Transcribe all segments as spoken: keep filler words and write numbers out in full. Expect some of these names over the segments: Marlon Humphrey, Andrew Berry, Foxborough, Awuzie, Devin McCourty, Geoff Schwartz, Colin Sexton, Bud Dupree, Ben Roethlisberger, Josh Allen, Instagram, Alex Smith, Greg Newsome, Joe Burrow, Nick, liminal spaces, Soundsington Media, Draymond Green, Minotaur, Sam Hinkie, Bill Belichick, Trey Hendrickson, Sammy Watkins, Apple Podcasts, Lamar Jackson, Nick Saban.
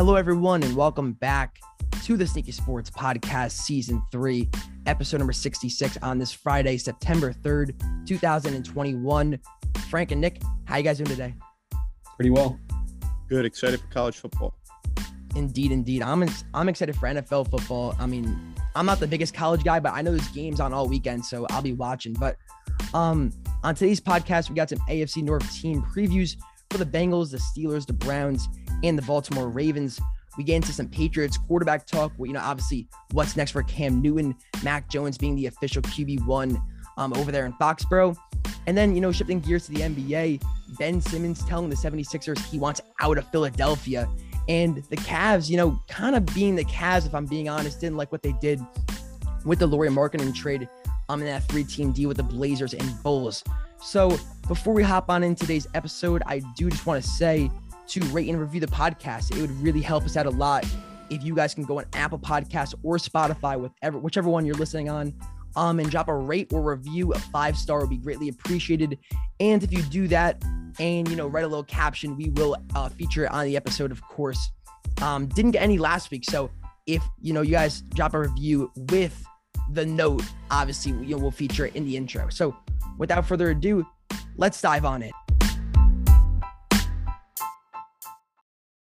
Hello, everyone, and welcome back to the Sneaky Sports Podcast, Season three, Episode number sixty-six on this Friday, September third, two thousand twenty-one. Frank and Nick, how you guys doing today? Pretty well. Good. Excited for college football. Indeed, indeed. I'm in, I'm excited for N F L football. I mean, I'm not the biggest college guy, but I know there's games on all weekend, so I'll be watching. But um, on today's podcast, we got some A F C North team previews for the Bengals, the Steelers, the Browns, and the Baltimore Ravens. We get into some Patriots quarterback talk. Well, you know, obviously, what's next for Cam Newton, Mac Jones being the official Q B one um, over there in Foxborough. And then, you know, shifting gears to the N B A, Ben Simmons telling the seventy-sixers he wants out of Philadelphia. And the Cavs, you know, kind of being the Cavs, if I'm being honest, didn't like what they did with the Lauri Markkanen trade um, in that three-team deal with the Blazers and Bulls. So before we hop on in today's episode, I do just want to say to rate and review the podcast. It would really help us out a lot if you guys can go on Apple Podcasts or Spotify, whatever, whichever one you're listening on, um, and drop a rate or review. A five-star would be greatly appreciated. And if you do that and, you know, write a little caption, we will uh, feature it on the episode, of course. Um, didn't get any last week. So if, you know, you guys drop a review with the note, obviously, you know, we'll feature it in the intro. So without further ado, let's dive on it.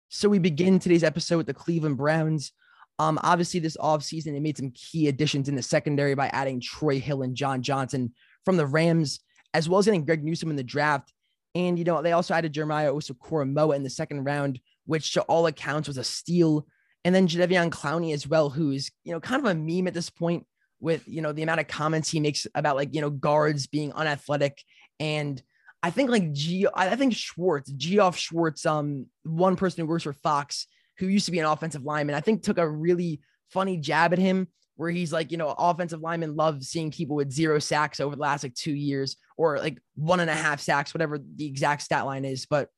So we begin today's episode with the Cleveland Browns. Um, obviously, this offseason, they made some key additions in the secondary by adding Troy Hill and John Johnson from the Rams, as well as getting Greg Newsome in the draft. And, you know, they also added Jeremiah Owusu-Koramoah in the second round, which to all accounts was a steal. And then Jadeveon Clowney as well, who is, you know, kind of a meme at this point with, you know, the amount of comments he makes about, like, you know, guards being unathletic. And I think like G, I think Schwartz, Geoff Schwartz, um, one person who works for Fox, who used to be an offensive lineman, I think took a really funny jab at him where he's like, you know, offensive linemen love seeing people with zero sacks over the last like two years or like one and a half sacks, whatever the exact stat line is. But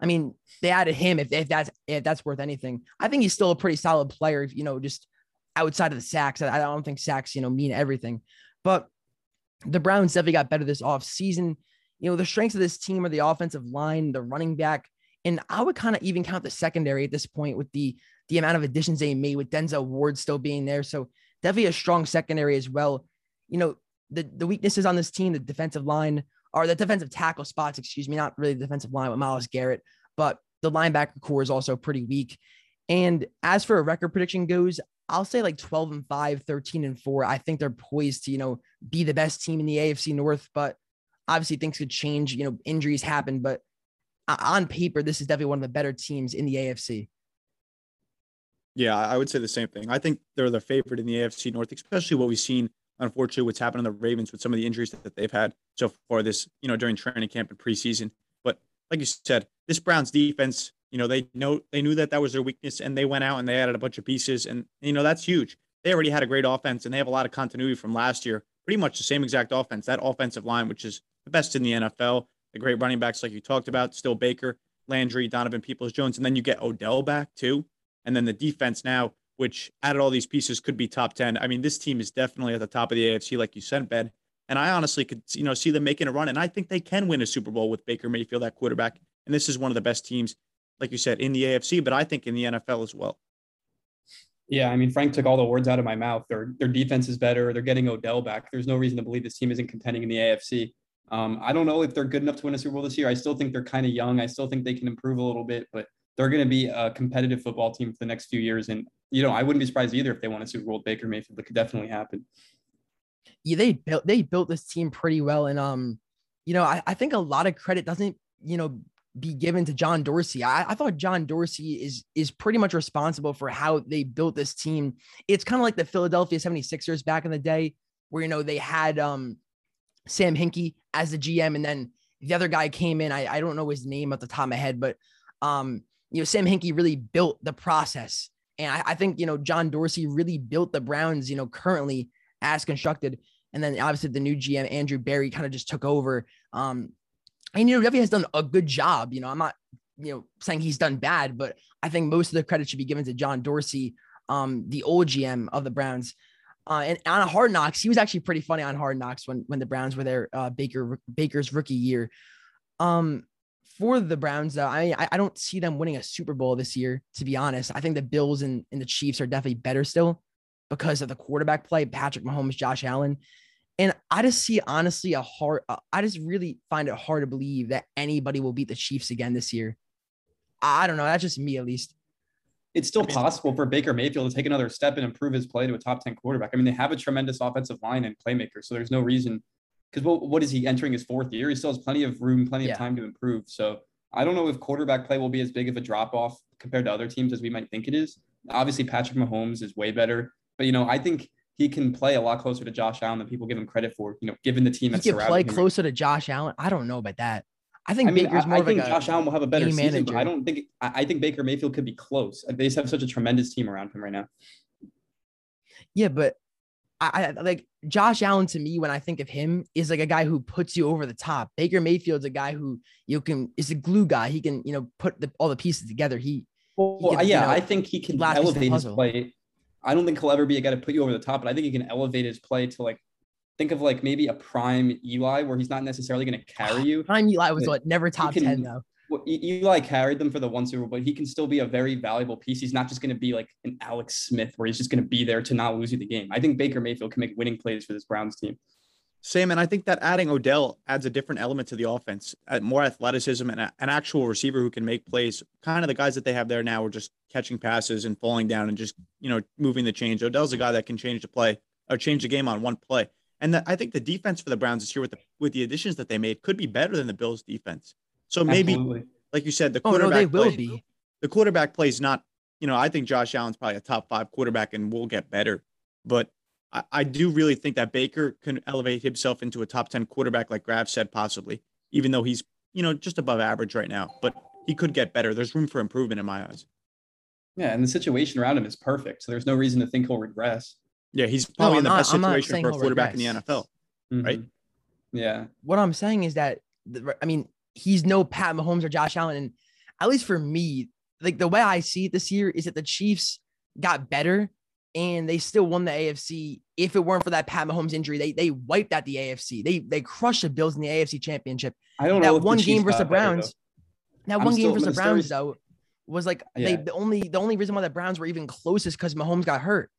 I mean, they added him if, if that's if that's worth anything. I think he's still a pretty solid player, you know, just outside of the sacks. I, I don't think sacks, you know, mean everything. But the Browns definitely got better this offseason. You know, the strengths of this team are the offensive line, the running back, and I would kind of even count the secondary at this point with the the amount of additions they made with Denzel Ward still being there. So definitely a strong secondary as well. You know, the, the weaknesses on this team, the defensive line or the defensive tackle spots, excuse me, not really the defensive line with Myles Garrett, but the linebacker core is also pretty weak. And as for a record prediction goes, I'll say like twelve and five, thirteen and four. I think they're poised to, you know, be the best team in the A F C North, but obviously, things could change. You know, injuries happen, but on paper, this is definitely one of the better teams in the A F C. Yeah, I would say the same thing. I think they're the favorite in the A F C North, especially what we've seen, unfortunately, what's happened on the Ravens with some of the injuries that they've had so far this, you know, during training camp and preseason. But like you said, this Browns defense, you know, they know they knew that that was their weakness, and they went out and they added a bunch of pieces, and, you know, that's huge. They already had a great offense, and they have a lot of continuity from last year. Pretty much the same exact offense, that offensive line, which is the best in the N F L, the great running backs like you talked about, still Baker, Landry, Donovan Peoples-Jones, and then you get Odell back too. And then the defense now, which added all these pieces, could be top ten. I mean, this team is definitely at the top of the A F C, like you said, Ben. And I honestly could, you know, see them making a run, and I think they can win a Super Bowl with Baker Mayfield at quarterback. And this is one of the best teams, like you said, in the A F C, but I think in the N F L as well. Yeah, I mean, Frank took all the words out of my mouth. Their their defense is better. They're getting Odell back. There's no reason to believe this team isn't contending in the A F C. Um, I don't know if they're good enough to win a Super Bowl this year. I still think they're kind of young. I still think they can improve a little bit, but they're going to be a competitive football team for the next few years. And, you know, I wouldn't be surprised either if they won a Super Bowl with Baker Mayfield. It could definitely happen. Yeah, they built they built this team pretty well. And, um, you know, I, I think a lot of credit doesn't, you know, be given to John Dorsey. I, I thought John Dorsey is is pretty much responsible for how they built this team. It's kind of like the Philadelphia seventy-sixers back in the day where, you know, they had um, Sam Hinkie as the G M, and then the other guy came in. I, I don't know his name at the top of my head, but, um, you know, Sam Hinkie really built the process. And I, I think, you know, John Dorsey really built the Browns, you know, currently as constructed. And then obviously the new G M, Andrew Berry, kind of just took over. Um, And, you know, Debbie has done a good job. You know, I'm not, you know, saying he's done bad, but I think most of the credit should be given to John Dorsey, um, the old G M of the Browns. Uh, and on Hard Knocks, he was actually pretty funny on Hard Knocks when when the Browns were there, uh, Baker Baker's rookie year. Um, For the Browns, though, I I don't see them winning a Super Bowl this year, to be honest. I think the Bills and, and the Chiefs are definitely better still because of the quarterback play, Patrick Mahomes, Josh Allen. And I just see, honestly, a hard – I just really find it hard to believe that anybody will beat the Chiefs again this year. I don't know. That's just me, at least. It's still I mean, possible for Baker Mayfield to take another step and improve his play to a top ten quarterback. I mean, they have a tremendous offensive line and playmakers, so there's no reason – because what, what is he entering his fourth year? He still has plenty of room, plenty yeah. of time to improve. So I don't know if quarterback play will be as big of a drop-off compared to other teams as we might think it is. Obviously, Patrick Mahomes is way better. But, you know, I think he can play a lot closer to Josh Allen than people give him credit for, you know, given the team that's surrounding him. He can play closer to Josh Allen? I don't know about that. I think I mean, Baker's more I, I like think Josh Allen will have a better season, but I don't think – I think Baker Mayfield could be close. They just have such a tremendous team around him right now. Yeah, but I, I like – Josh Allen, to me, when I think of him, is like a guy who puts you over the top. Baker Mayfield's a guy who you can is a glue guy. He can, you know, put the, all the pieces together. He, well, he can, yeah, you know, I think he can elevate his play. I don't think he'll ever be a guy to put you over the top, but I think he can elevate his play to like think of like maybe a prime Eli, where he's not necessarily going to carry you. Prime Eli was what never top can, ten though. Well, Eli carried them for the one Super Bowl, but he can still be a very valuable piece. He's not just going to be like an Alex Smith where he's just going to be there to not lose you the game. I think Baker Mayfield can make winning plays for this Browns team. Sam, and I think that adding Odell adds a different element to the offense, uh, more athleticism and a, an actual receiver who can make plays. Kind of the guys that they have there now are just catching passes and falling down and just, you know, moving the change. Odell's a guy that can change the play or change the game on one play. And the, I think the defense for the Browns this year with the, with the additions that they made could be better than the Bills defense. So maybe, Absolutely. like you said, the quarterback oh, no, they will play, be. The quarterback play is not, you know, I think Josh Allen's probably a top five quarterback and will get better. But I, I do really think that Baker can elevate himself into a top ten quarterback, like Grav said, possibly, even though he's, you know, just above average right now. But he could get better. There's room for improvement in my eyes. Yeah, and the situation around him is perfect. So there's no reason to think he'll regress. Yeah, he's probably no, in the not, best situation for a quarterback regress. in the N F L, mm-hmm. right? Yeah. What I'm saying is that, I mean, he's no Pat Mahomes or Josh Allen. And at least for me, like the way I see it this year is that the Chiefs got better and they still won the A F C. If it weren't for that Pat Mahomes injury, they they wiped out the A F C. They they crushed the Bills in the A F C Championship. I don't that know. That one game versus the Browns. That I'm one game versus the Browns, though, was like yeah. they the only the only reason why the Browns were even close is because Mahomes got hurt.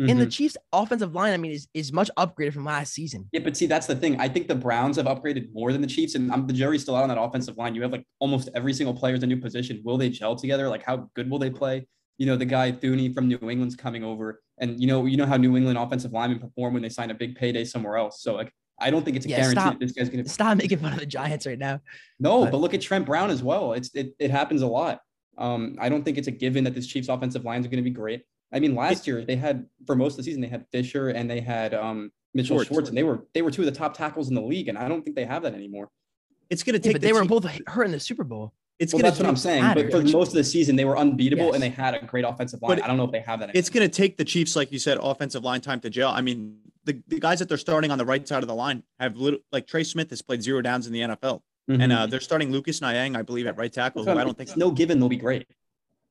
Mm-hmm. And the Chiefs' offensive line, I mean, is, is much upgraded from last season. Yeah, but see, that's the thing. I think the Browns have upgraded more than the Chiefs, and I'm, the jury's still out on that offensive line. You have, like, almost every single player is a new position. Will they gel together? Like, how good will they play? You know, the guy, Thuney, from New England's coming over. And, you know, you know how New England offensive linemen perform when they sign a big payday somewhere else. So, like, I don't think it's a yeah, guarantee stop, that this guy's going to – Stop making fun of the Giants right now. No, but, but look at Trent Brown as well. It's It, it happens a lot. Um, I don't think it's a given that this Chiefs' offensive line is going to be great. I mean, last year they had, for most of the season, they had Fisher and they had um, Mitchell Schwartz, Schwartz, and they were they were two of the top tackles in the league, and I don't think they have that anymore. It's going to take. Yeah, but the they team. were both hurt in the Super Bowl. It's well, that's what I'm saying. Matter. But for most of the season, they were unbeatable yes. and they had a great offensive line. But I don't know if they have that anymore. It's going to take the Chiefs, like you said, offensive line time to gel. I mean, the, the guys that they're starting on the right side of the line have little, like Trey Smith has played zero downs in the N F L, mm-hmm. and uh, they're starting Lucas Niang, I believe, at right tackle. Who I don't think it's no given they'll be great.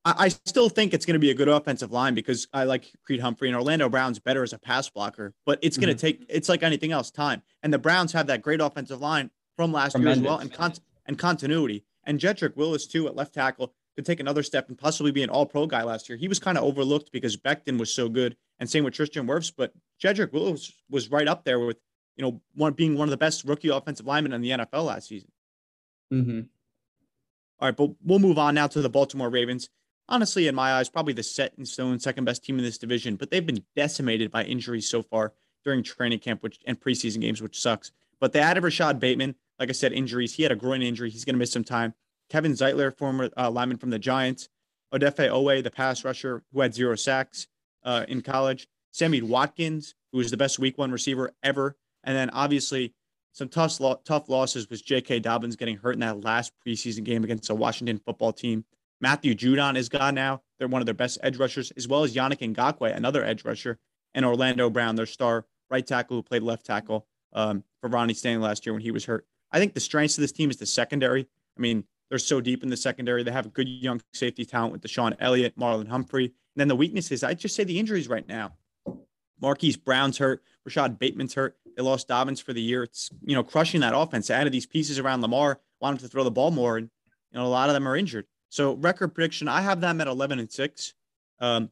I still think it's going to be a good offensive line because I like Creed Humphrey and Orlando Brown's better as a pass blocker, but it's going mm-hmm. to take, it's like anything else, time. And the Browns have that great offensive line from last Tremendous. year as well and con- and continuity. And Jedrick Willis, too, at left tackle, could take another step and possibly be an all-pro guy last year. He was kind of overlooked because Becton was so good, and same with Tristan Wirfs, but Jedrick Willis was right up there with, you know, one, being one of the best rookie offensive linemen in the N F L last season. Mm-hmm. All right, but we'll move on now to the Baltimore Ravens. Honestly, in my eyes, probably the set-in-stone second-best team in this division, but they've been decimated by injuries so far during training camp which and preseason games, which sucks. But they added Rashad Bateman. Like I said, injuries. He had a groin injury. He's going to miss some time. Kevin Zeitler, former uh, lineman from the Giants. Odafe Owe, the pass rusher, who had zero sacks uh, in college. Sammy Watkins, who was the best week one receiver ever. And then, obviously, some tough, lo- tough losses was J K. Dobbins getting hurt in that last preseason game against the Washington football team. Matthew Judon is gone now. They're one of their best edge rushers, as well as Yannick Ngakoue, another edge rusher, and Orlando Brown, their star right tackle who played left tackle um, for Ronnie Stanley last year when he was hurt. I think the strengths of this team is the secondary. I mean, they're so deep in the secondary. They have a good young safety talent with Deshaun Elliott, Marlon Humphrey. And then the weaknesses, I just say the injuries right now. Marquise Brown's hurt. Rashad Bateman's hurt. They lost Dobbins for the year. It's, you know, crushing that offense. They added these pieces around Lamar. want him to throw the ball more. And, you know, a lot of them are injured. So record prediction, I have them at eleven and six. Um,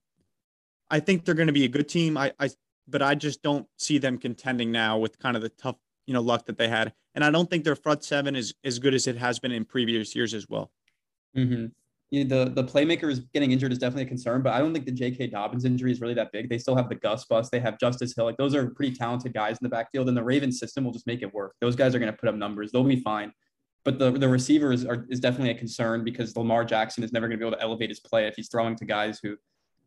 I think they're going to be a good team. I, I, but I just don't see them contending now with kind of the tough, you know, luck that they had. And I don't think their front seven is as good as it has been in previous years as well. Mm-hmm. Yeah, the, the playmaker is getting injured is definitely a concern, but I don't think the J K. Dobbins injury is really that big. They still have the Gus Bus. They have Justice Hill. Like, those are pretty talented guys in the backfield, and the Ravens system will just make it work. Those guys are going to put up numbers. They'll be fine. But the, the receivers are, is definitely a concern because Lamar Jackson is never going to be able to elevate his play if he's throwing to guys who,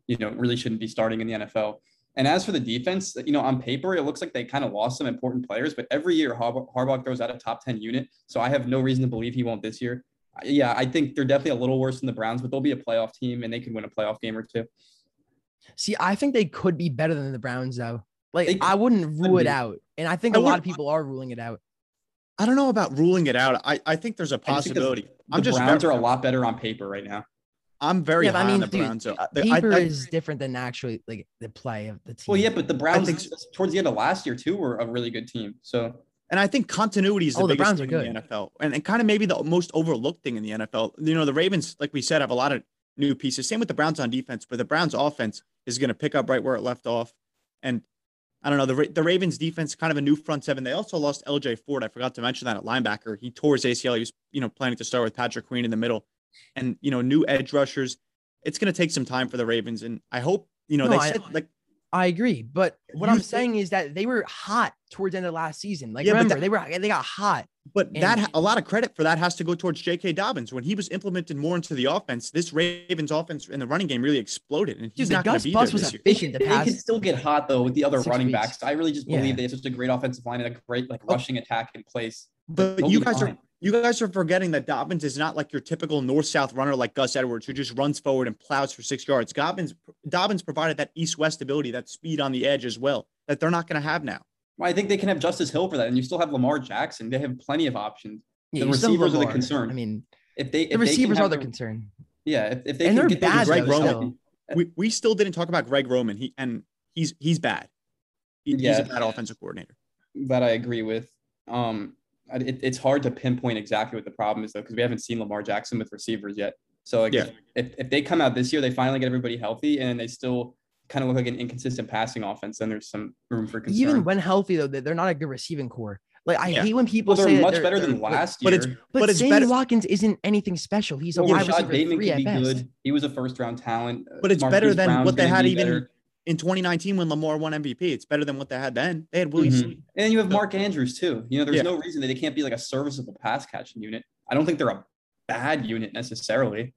you know, really shouldn't be starting in the N F L. And as for the defense, you know, on paper, it looks like they kind of lost some important players, but every year Harbaugh, Harbaugh throws out a top ten unit. So I have no reason to believe he won't this year. Yeah, I think they're definitely a little worse than the Browns, but they'll be a playoff team and they could win a playoff game or two. See, I think they could be better than the Browns, though. Like, they, I wouldn't rule it out. And I think I a lot of people are ruling it out. I don't know about ruling it out. I, I think there's a possibility. The, the I'm just Browns better. are a lot better on paper right now. I'm very yeah, high I mean, on the dude, Browns. Though. Paper I, I, is different than actually like the play of the team. Well, yeah, but the Browns think, towards the end of last year too were a really good team. So, and I think continuity is the oh, biggest the thing good. in the N F L, and and kind of maybe the most overlooked thing in the N F L. You know, the Ravens, like we said, have a lot of new pieces. Same with the Browns on defense, but the Browns offense is going to pick up right where it left off. And I don't know, the the Ravens defense, kind of a new front seven. They also lost L J Ford. I forgot to mention that at linebacker. He tore his A C L. He was, you know, planning to start with Patrick Queen in the middle. And, you know, new edge rushers, it's going to take some time for the Ravens. And I hope, you know, no, they said I, like, I agree. But what I'm think, saying is that they were hot towards the end of last season. Like, yeah, remember, that, they were, they got hot. But and, that a lot of credit for that has to go towards J K. Dobbins. When he was implemented more into the offense, this Ravens offense in the running game really exploded. And he's dude, not going to be Gus Bus was efficient. They can still get hot, though, with the other running weeks. backs. I really just believe yeah. they have such a great offensive line and a great, like, oh. rushing attack in place. But, but you guys are. You guys are forgetting that Dobbins is not like your typical north-south runner like Gus Edwards, who just runs forward and plows for six yards. Dobbins, Dobbins provided that east-west ability, that speed on the edge as well, that they're not going to have now. Well, I think they can have Justice Hill for that, and you still have Lamar Jackson. They have plenty of options. Yeah, the receivers are the concern. I mean, if they, if the receivers they are the concern. Yeah, if, if they and can they're get bad. Greg Roman. We we still didn't talk about Greg Roman. He and he's he's bad. He, yeah. He's a bad offensive coordinator. That I agree with. Um. It, it's hard to pinpoint exactly what the problem is, though, because we haven't seen Lamar Jackson with receivers yet. So like, yeah. if, if they come out this year, they finally get everybody healthy and they still kind of look like an inconsistent passing offense, then there's some room for concern. Even when healthy, though, they're not a good receiving core. Like, I yeah. hate when people well, they're say much they're much better they're, than last but, year. But, it's, but, but it's Sammy better. Watkins isn't anything special. He's a well, wide receiver three at best. Good. He was a first-round talent. But it's Marquise better than Brown's what they had be even better. In twenty nineteen, when Lamar won M V P, it's better than what they had then. They had Willie mm-hmm. Sneed. And then you have Mark so, Andrews, too. You know, there's yeah. no reason that they can't be like a serviceable pass-catching unit. I don't think they're a bad unit necessarily.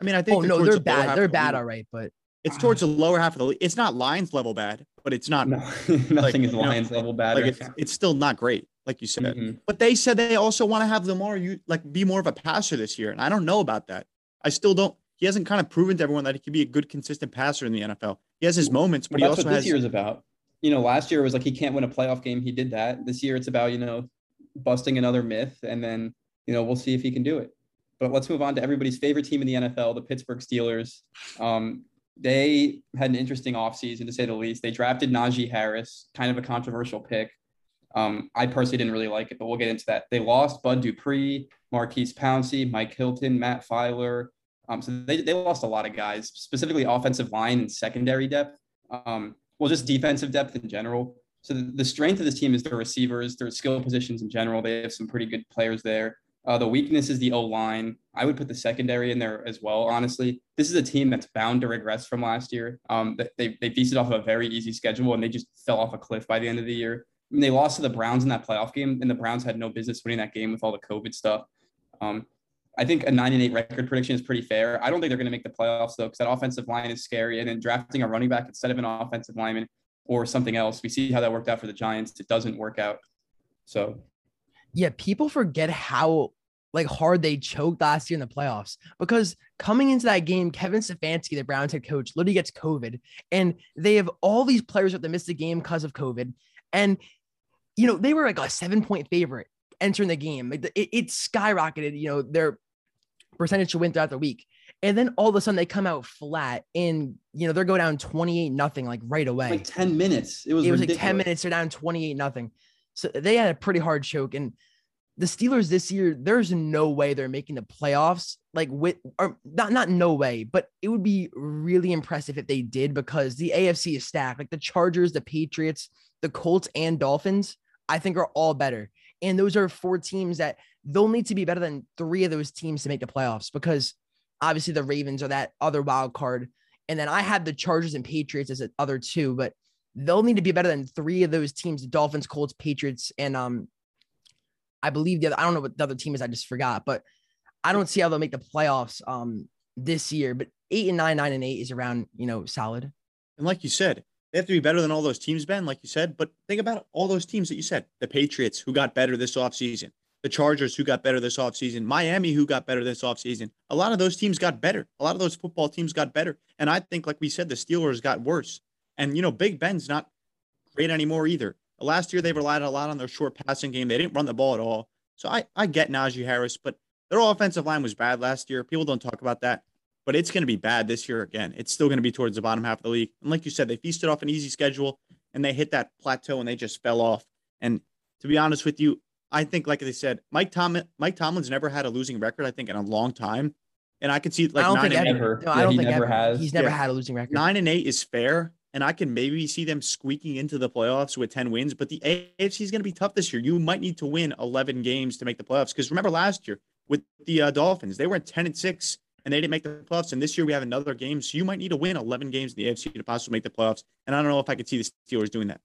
I mean, I think... Oh, they're no, they're the bad. They're bad, all right, but... It's towards the lower half of the league. It's not Lions level bad, but it's not... No, like, nothing is Lions know, level bad. Like, right it's, it's still not great, like you said. Mm-hmm. But they said they also want to have Lamar you like be more of a passer this year, and I don't know about that. I still don't... He hasn't kind of proven to everyone that he can be a good, consistent passer in the N F L. He has his moments, but well, he also has. That's what this year's about. You know, last year was like he can't win a playoff game. He did that. This year it's about, you know, busting another myth, and then, you know, we'll see if he can do it. But let's move on to everybody's favorite team in the N F L, the Pittsburgh Steelers. Um, they had an interesting offseason, to say the least. They drafted Najee Harris, kind of a controversial pick. Um, I personally didn't really like it, but we'll get into that. They lost Bud Dupree, Marquise Pouncey, Mike Hilton, Matt Filer. Um, so they, they lost a lot of guys, specifically offensive line and secondary depth. Um, well, just defensive depth in general. So the, the strength of this team is their receivers, their skill positions in general. They have some pretty good players there. Uh, the weakness is the O-line. I would put the secondary in there as well, honestly. This is a team that's bound to regress from last year. Um, they, they feasted off of a very easy schedule, and they just fell off a cliff by the end of the year. I mean, they lost to the Browns in that playoff game, and the Browns had no business winning that game with all the COVID stuff. Um, I think a nine and eight record prediction is pretty fair. I don't think they're going to make the playoffs, though, because that offensive line is scary. And then drafting a running back instead of an offensive lineman or something else, we see how that worked out for the Giants. It doesn't work out. So, yeah, people forget how like hard they choked last year in the playoffs, because coming into that game, Kevin Stefanski, the Browns head coach, literally gets COVID, and they have all these players that missed the game because of COVID. And, you know, they were like a seven point favorite entering the game. It, it, it skyrocketed, you know, their percentage to win throughout the week. And then all of a sudden they come out flat, and, you know, they're go down twenty-eight nothing, like right away. Like ten minutes. It was, it was like ten minutes. They're down twenty-eight nothing. So they had a pretty hard choke. And the Steelers this year, there's no way they're making the playoffs. Like with, or not, not no way, but it would be really impressive if they did, because the A F C is stacked. Like the Chargers, the Patriots, the Colts, and Dolphins, I think are all better. And those are four teams that they'll need to be better than three of those teams to make the playoffs, because obviously the Ravens are that other wild card. And then I had the Chargers and Patriots as the other two, but they'll need to be better than three of those teams, the Dolphins, Colts, Patriots, and um, I believe the other, I don't know what the other team is, I just forgot, but I don't see how they'll make the playoffs um, this year. But eight and nine, nine and eight is around, you know, solid. And like you said, they have to be better than all those teams, Ben, like you said. But think about it, all those teams that you said, the Patriots, who got better this offseason, the Chargers, who got better this offseason, Miami, who got better this offseason. A lot of those teams got better. A lot of those football teams got better. And I think, like we said, the Steelers got worse. And, you know, Big Ben's not great anymore either. Last year, they relied a lot on their short passing game. They didn't run the ball at all. So I, I get Najee Harris, but their offensive line was bad last year. People don't talk about that, but it's going to be bad this year again. It's still going to be towards the bottom half of the league. And like you said, they feasted off an easy schedule, and they hit that plateau, and they just fell off. And to be honest with you, I think, like they said, Mike Tomlin, Mike Tomlin's never had a losing record, I think, in a long time. And I could see, like, I don't nine think and ever. eight. No, yeah, I don't think never ever. Has. He's never yeah. had a losing record. Nine and eight is fair. And I can maybe see them squeaking into the playoffs with ten wins. But the A F C is going to be tough this year. You might need to win eleven games to make the playoffs. Because remember last year with the uh, Dolphins, they were ten and six, and they didn't make the playoffs. And this year we have another game. So you might need to win eleven games in the A F C to possibly make the playoffs. And I don't know if I could see the Steelers doing that.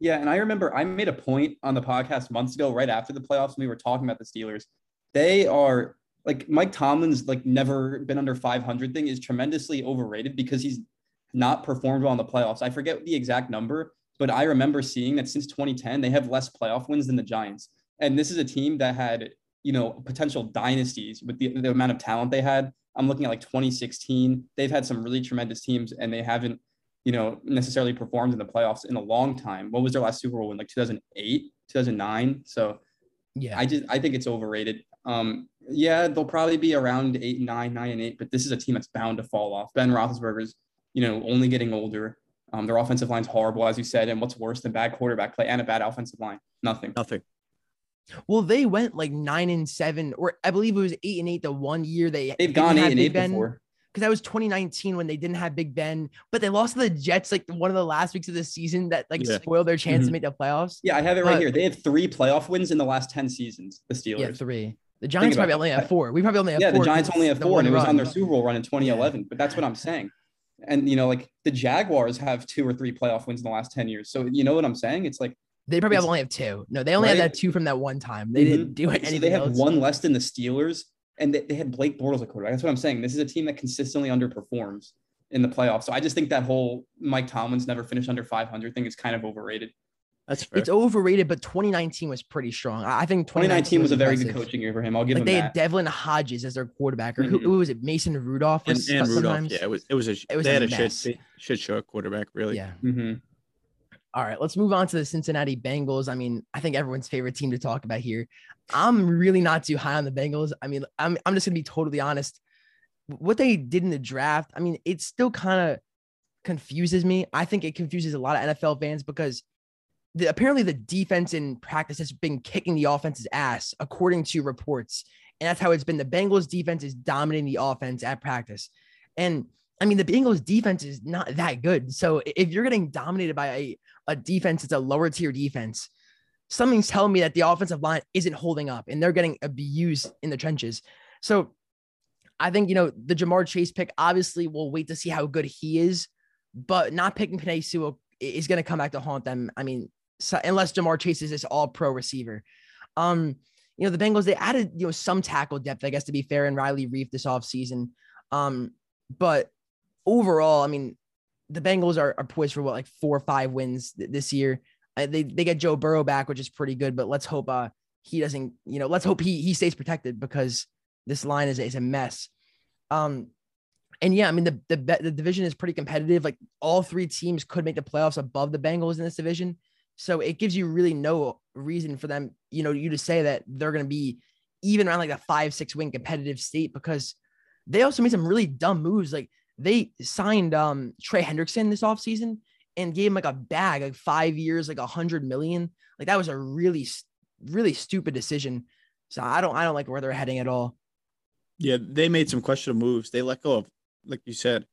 Yeah, and I remember I made a point on the podcast months ago right after the playoffs when we were talking about the Steelers. They are, like, Mike Tomlin's, like, never been under five hundred thing is tremendously overrated because he's not performed well in the playoffs. I forget the exact number, but I remember seeing that since twenty ten, they have less playoff wins than the Giants. And this is a team that had, you know, potential dynasties with the, the amount of talent they had. I'm looking at like twenty sixteen. They've had some really tremendous teams, and they haven't, you know, necessarily performed in the playoffs in a long time. What was their last Super Bowl win? Like two thousand eight, two thousand nine. So yeah, I just, I think it's overrated. Um, yeah, they'll probably be around eight, nine, nine and eight, but this is a team that's bound to fall off. Ben Roethlisberger's, you know, only getting older. Um, their offensive line's horrible, as you said. And what's worse than bad quarterback play and a bad offensive line? Nothing. Nothing. Well, they went like nine and seven, or I believe it was eight and eight the one year they they've gone eight and eight before. Because that was twenty nineteen when they didn't have Big Ben, but they lost to the Jets like one of the last weeks of the season that like yeah. spoiled their chance mm-hmm. to make the playoffs. Yeah, I have it right but, here. They have three playoff wins in the last ten seasons. The Steelers, yeah, three. The Giants probably only have four. We probably only have yeah. Four the Giants only have four, and it was run. on their Super Bowl run in twenty eleven. Yeah. But that's what I'm saying. And, you know, like the Jaguars have two or three playoff wins in the last ten years. So, you know what I'm saying? It's like they probably have only have two. No, they only right? had that two from that one time. They mm-hmm. didn't do anything. So they have else. one less than the Steelers, and they, they had Blake Bortles at quarterback. That's what I'm saying. This is a team that consistently underperforms in the playoffs. So I just think that whole Mike Tomlin's never finished under five hundred thing is kind of overrated. That's fair. It's overrated, but twenty nineteen was pretty strong. I think twenty nineteen, twenty nineteen was, was a very impressive. good coaching year for him. I'll give like him they that. They had Devlin Hodges as their quarterback, or mm-hmm. who, who was it? Mason Rudolph, and, and Rudolph. Yeah, it was. It was a. It was they a had a mess. shit shit show at quarterback, really. Yeah. Mm-hmm. All right, let's move on to the Cincinnati Bengals. I mean, I think everyone's favorite team to talk about here. I'm really not too high on the Bengals. I mean, I'm I'm just gonna be totally honest. What they did in the draft, I mean, it still kind of confuses me. I think it confuses a lot of N F L fans because. The, apparently the defense in practice has been kicking the offense's ass, according to reports. And that's how it's been. The Bengals defense is dominating the offense at practice. And I mean, the Bengals defense is not that good. So if you're getting dominated by a, a defense, it's a lower tier defense. Something's telling me that the offensive line isn't holding up and they're getting abused in the trenches. So I think, you know, the Ja'Marr Chase pick, obviously we'll wait to see how good he is, but not picking Penei Sewell is going to come back to haunt them. I mean, So, unless Ja'Marr Chase is this all pro receiver. Um, you know, the Bengals, they added, you know, some tackle depth, I guess, to be fair, in Riley Reiff this offseason. Um, but overall, I mean, the Bengals are, are poised for what, like four or five wins th- this year. Uh, they, they get Joe Burrow back, which is pretty good, but let's hope uh, he doesn't, you know, let's hope he, he stays protected because this line is, is a mess. Um, and yeah, I mean, the, the, the division is pretty competitive. Like all three teams could make the playoffs above the Bengals in this division. So it gives you really no reason for them, you know, you to say that they're going to be even around like a five, six win competitive state because they also made some really dumb moves. Like they signed um, Trey Hendrickson this offseason and gave him like a bag, like five years, like a hundred million. Like that was a really, really stupid decision. So I don't, I don't like where they're heading at all. Yeah, they made some questionable moves. They let go of, like you said,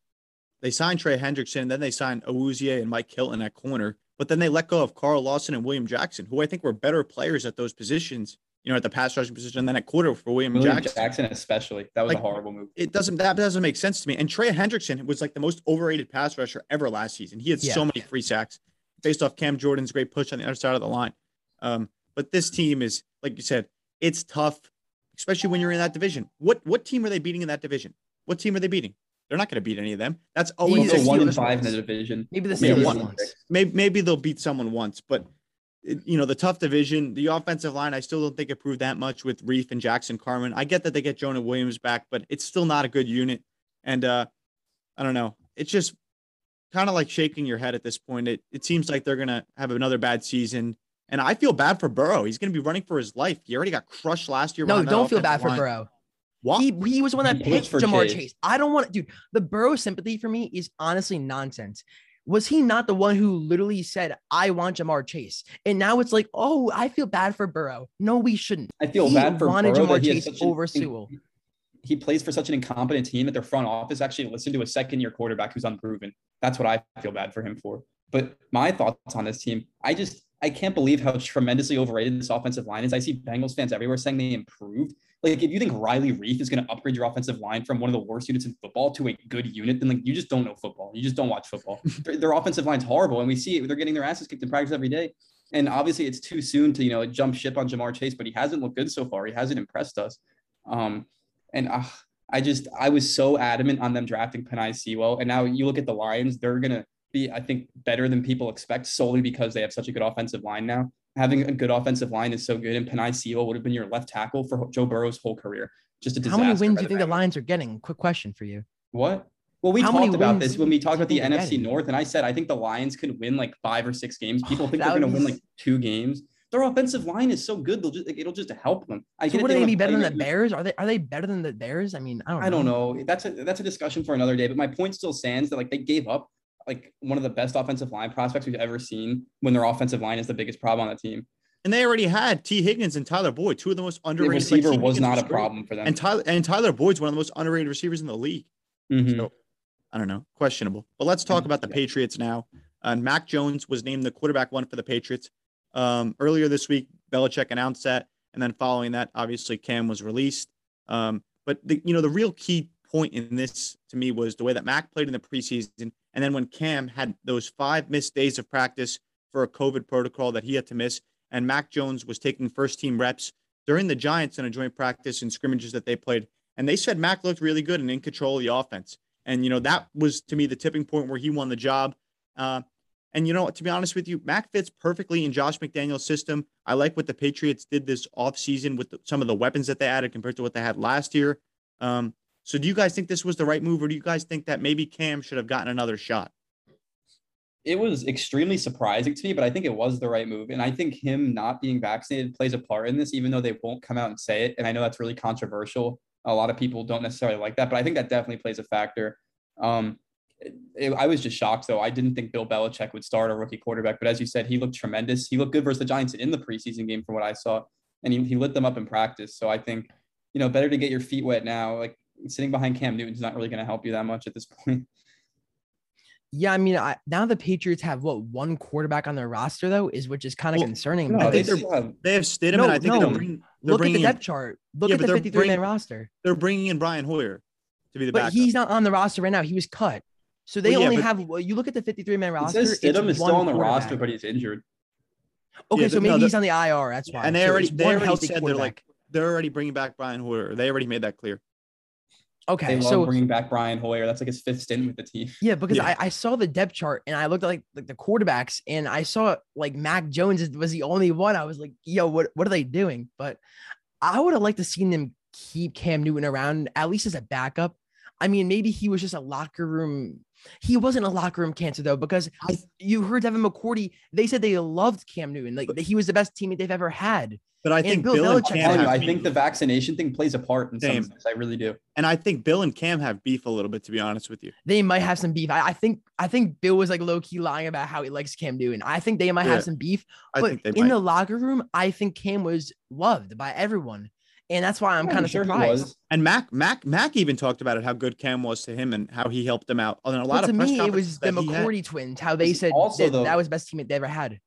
they signed Trey Hendrickson, then they signed Awuzie and Mike Hilton at corner, but then they let go of Carl Lawson and William Jackson, who I think were better players at those positions, you know, at the pass rushing position, and then at quarter for William, William Jackson. Jackson especially. That was like, a horrible move. It doesn't, that doesn't make sense to me. And Trey Hendrickson was like the most overrated pass rusher ever last season. He had yeah. so many free sacks based off Cam Jordan's great push on the other side of the line. Um, but this team is, like you said, it's tough, especially when you're in that division. What what team are they beating in that division? What team are they beating? They're not going to beat any of them. That's always a one and five in the division. Maybe the Steelers once. Maybe maybe they'll beat someone once, but it, you know, the tough division, the offensive line, I still don't think it proved that much with Reiff and Jackson Carman. I get that they get Jonah Williams back, but it's still not a good unit. And uh, I don't know. It's just kind of like shaking your head at this point. It it seems like they're going to have another bad season. And I feel bad for Burrow. He's going to be running for his life. He already got crushed last year. No, don't feel bad for line. Burrow. What? He, he was the one that picked Ja'Marr Chase. I don't want to, dude, the Burrow sympathy for me is honestly nonsense. Was he not the one who literally said, I want Ja'Marr Chase? And now it's like, oh, I feel bad for Burrow. No, we shouldn't. I feel he bad for wanted Burrow. Ja'Marr Chase over an, Sewell. He plays for such an incompetent team that their front office actually listened to a second-year quarterback who's unproven. That's what I feel bad for him for. But my thoughts on this team, I just, I can't believe how tremendously overrated this offensive line is. I see Bengals fans everywhere saying they improved. Like, if you think Riley Reiff is going to upgrade your offensive line from one of the worst units in football to a good unit, then, like, you just don't know football. You just don't watch football. their, their offensive line's horrible, and we see it. They're getting their asses kicked in practice every day. And obviously it's too soon to, you know, jump ship on Ja'Marr Chase, but he hasn't looked good so far. He hasn't impressed us. Um, and uh, I just – I was so adamant on them drafting Penei Sewell, and now you look at the Lions, they're going to be, I think, better than people expect solely because they have such a good offensive line now. Having a good offensive line is so good, and Penei Sewell would have been your left tackle for Joe Burrow's whole career. Just a disaster. How many wins do you think the Lions are getting? Quick question for you. What? Well, we talked about this when we talked about the N F C North, and I said I think the Lions could win like five or six games. People think they're going to win like two games. Their offensive line is so good; they'll just like, it'll just help them. I so would they be better than the Bears? Are they are they better than the Bears? I mean, I don't. I don't know. That's a that's a discussion for another day. But my point still stands that like they gave up like one of the best offensive line prospects we've ever seen when their offensive line is the biggest problem on the team. And they already had T. Higgins and Tyler Boyd, two of the most underrated receivers. The receiver like, was Higgins not was a problem for them. And Tyler, and Tyler Boyd's one of the most underrated receivers in the league. Mm-hmm. So, I don't know. Questionable. But let's talk about the Patriots now. And uh, Mac Jones was named the quarterback one for the Patriots. Um, earlier this week, Belichick announced that. And then following that, obviously, Cam was released. Um, but, the, you know, the real key point in this to me was the way that Mac played in the preseason. And then when Cam had those five missed days of practice for a COVID protocol that he had to miss, and Mac Jones was taking first team reps during the Giants in a joint practice and scrimmages that they played. And they said Mac looked really good and in control of the offense. And, you know, that was to me the tipping point where he won the job. Uh, and, you know, to be honest with you, Mac fits perfectly in Josh McDaniels' system. I like what the Patriots did this offseason with the, some of the weapons that they added compared to what they had last year. Um, So do you guys think this was the right move, or do you guys think that maybe Cam should have gotten another shot? It was extremely surprising to me, but I think it was the right move. And I think him not being vaccinated plays a part in this, even though they won't come out and say it. And I know that's really controversial. A lot of people don't necessarily like that, but I think that definitely plays a factor. Um, it, it, I was just shocked, though. I didn't think Bill Belichick would start a rookie quarterback, but as you said, he looked tremendous. He looked good versus the Giants in the preseason game from what I saw, and he, he lit them up in practice. So I think, you know, better to get your feet wet now. Like, sitting behind Cam Newton is not really going to help you that much at this point. Yeah, I mean, I, now the Patriots have, what, one quarterback on their roster, though, is which is kind of well, concerning. No, I think they they have Stidham, no, and I think no. they're, bring, they're Look bringing Look at the depth in. chart. Look yeah, at the fifty-three-man roster. They're bringing in Brian Hoyer to be the but backup. But he's not on the roster right now. He was cut. So they well, yeah, only have – you look at the fifty-three-man roster. It says Stidham is still on the roster, but he's injured. Okay, yeah, so maybe no, he's on the I R. That's why. And they already, so they already said they're, like, they're already bringing back Brian Hoyer. They already made that clear. Okay, they love so bringing back Brian Hoyer. That's like his fifth stint with the team. Yeah, because yeah. I, I saw the depth chart and I looked at like, like the quarterbacks and I saw like Mac Jones was the only one. I was like, yo, what, what are they doing? But I would have liked to seen them keep Cam Newton around, at least as a backup. I mean, maybe he was just a locker room. He wasn't a locker room cancer, though, because I, you heard Devin McCourty. They said they loved Cam Newton. Like, but he was the best teammate they've ever had. But I and think Bill, Bill and Cam. You, I beef. think the vaccination thing plays a part in Same. some sense. I really do. And I think Bill and Cam have beef a little bit, to be honest with you. They might have some beef. I, I think. I think Bill was like low key lying about how he likes Cam Newton. I think they might yeah. have some beef. But I think they in might. the locker room, I think Cam was loved by everyone. And that's why I'm kind of sure surprised. And Mac, Mac, Mac even talked about it, how good Cam was to him and how he helped them out. And a lot well, of to me, it was the McCourty twins, how they said also, that, though, that was the best teammate they ever had.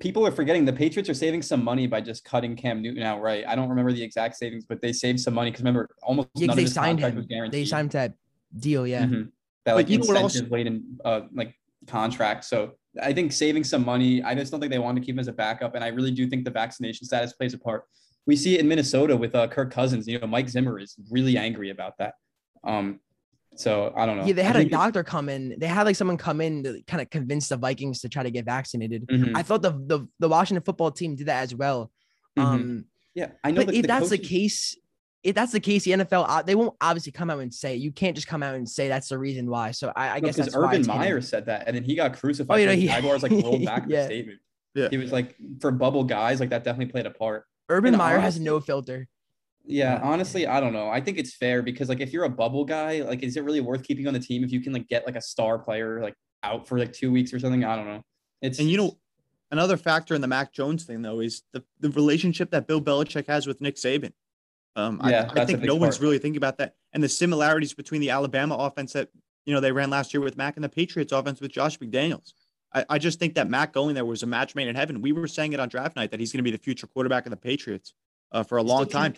People are forgetting the Patriots are saving some money by just cutting Cam Newton outright. I don't remember the exact savings, but they saved some money because remember, almost yeah, none they of his signed contract him. Was guaranteed. They signed that deal, yeah. Mm-hmm. That like, like you know what also in uh, like contract. So I think saving some money. I just don't think they want to keep him as a backup, and I really do think the vaccination status plays a part. We see it in Minnesota with uh, Kirk Cousins. You know, Mike Zimmer is really angry about that. Um, so I don't know. Yeah, they had a doctor come in. They had like someone come in to kind of convince the Vikings to try to get vaccinated. Mm-hmm. I thought the, the the Washington football team did that as well. Mm-hmm. Um, yeah, I know. But that if the that's coaches- the case, if that's the case, the N F L, they won't obviously come out and say, you can't just come out and say that's the reason why. So I, I no, guess that's why. Urban Meyer said that, and then he got crucified. Oh, you know, he, Jaguars like rolled back yeah. the statement. Yeah. He was like, for bubble guys, like that definitely played a part. Urban and Meyer honestly, has no filter. Yeah, honestly, I don't know. I think it's fair because, like, if you're a bubble guy, like, is it really worth keeping on the team if you can, like, get, like, a star player, like, out for, like, two weeks or something? I don't know. It's And, you know, another factor in the Mac Jones thing, though, is the, the relationship that Bill Belichick has with Nick Saban. Um, yeah, I, I think no part. one's really thinking about that. And the similarities between the Alabama offense that, you know, they ran last year with Mac and the Patriots offense with Josh McDaniels. I, I just think that Mac going there was a match made in heaven. We were saying it on draft night that he's going to be the future quarterback of the Patriots uh, for a long time.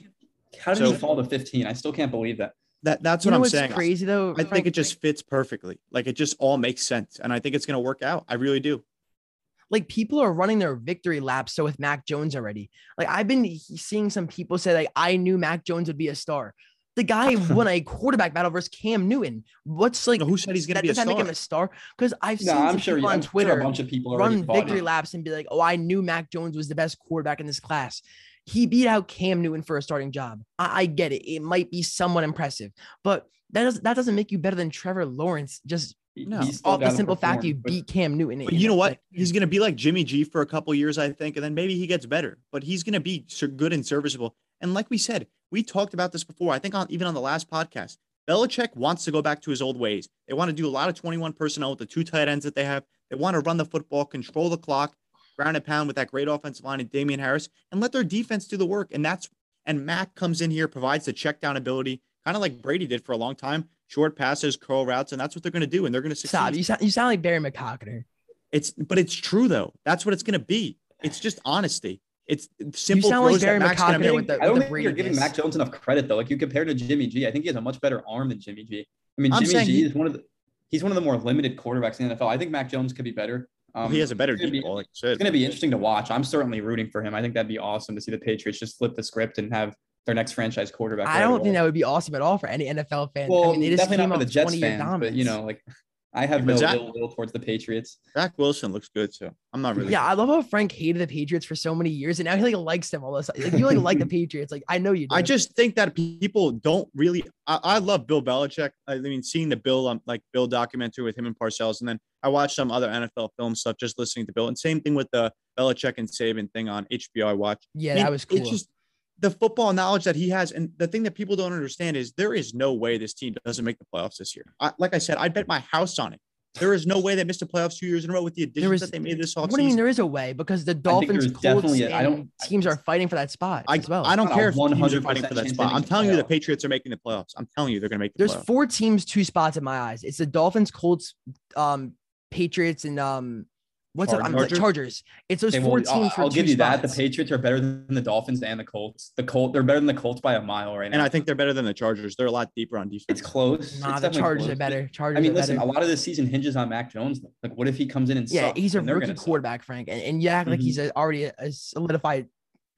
How did so, he fall to fifteen? I still can't believe that. That That's you what I'm saying. Crazy, though, I Frank, think it just fits perfectly. Like, it just all makes sense. And I think it's going to work out. I really do. Like, people are running their victory laps. So with Mac Jones already, like I've been seeing some people say, like, I knew Mac Jones would be a star. The guy won a quarterback battle versus Cam Newton. What's like, no, who said he's going to be a star? That make him a star? Because I've no, seen I'm sure, on I'm Twitter sure a bunch of people run victory laps and be like, oh, I knew Mac Jones was the best quarterback in this class. He beat out Cam Newton for a starting job. I, I get it. It might be somewhat impressive, but that doesn't, that doesn't make you better than Trevor Lawrence. Just No, off the simple fact you beat Cam Newton. But you know what? He's going to be like Jimmy G for a couple years, I think, and then maybe he gets better. But he's going to be so good and serviceable. And like we said, we talked about this before. I think on, even on the last podcast, Belichick wants to go back to his old ways. They want to do a lot of twenty-one personnel with the two tight ends that they have. They want to run the football, control the clock, ground and pound with that great offensive line and Damian Harris, and let their defense do the work. And that's and Mac comes in here, provides the check down ability, kind of like Brady did for a long time. Short passes, curl routes, and that's what they're going to do, and they're going to succeed. Stop. You sound, you sound like Barry McCockner. It's, but it's true though. That's what it's going to be. It's just honesty. It's simple. You sound like Barry McCockner with the, I don't with think the you're giving Mac Jones enough credit though. Like you compared to Jimmy G, I think he has a much better arm than Jimmy G. I mean, I'm Jimmy G he, is one of the. He's one of the more limited quarterbacks in the N F L. I think Mac Jones could be better. Um, he has a better deep be, ball. Like it's going to be interesting to watch. I'm certainly rooting for him. I think that'd be awesome to see the Patriots just flip the script and have their next franchise quarterback. I don't think that would be awesome at all for any N F L fan. Well, I mean, it definitely not for the Jets fans, but you know, like I have no ill will towards the Patriots. Zach Wilson looks good, so I'm not really. Yeah, I love how Frank hated the Patriots for so many years, and now he like likes them all this. Like you like like the Patriots, like I know you do. I just think that people don't really. I, I love Bill Belichick. I mean, seeing the Bill um, like Bill documentary with him and Parcells, and then I watched some other N F L film stuff just listening to Bill. And same thing with the Belichick and Saban thing on H B O. I watched. Yeah, I mean, that was cool. It's just, the football knowledge that he has, and the thing that people don't understand is there is no way this team doesn't make the playoffs this year. I, like I said, I bet my house on it. There is no way they missed the playoffs two years in a row with the additions was, that they made this offseason. What do you mean there is a way? Because the Dolphins, Colts, and I don't, teams are fighting for that spot I, as well. I don't care if teams are fighting for that spot. I'm telling you the Patriots are making the playoffs. I'm telling you they're going to make the There's playoffs. There's four teams, two spots in my eyes. It's the Dolphins, Colts, um, Patriots, and um, – What's Chargers. up? I'm like, Chargers. It's those okay, well, four teams. I'll, for I'll two give you spots. that. The Patriots are better than the Dolphins and the Colts. The Colts, they're better than the Colts by a mile right now. And I think they're better than the Chargers. They're a lot deeper on defense. It's close. Nah, it's the Chargers close. are better. Chargers. I mean, listen, better. a lot of this season hinges on Mac Jones. Like, what if he comes in and yeah, sucks? He's a rookie quarterback, suck. Frank, and, and you act like mm-hmm. he's a, already a, a solidified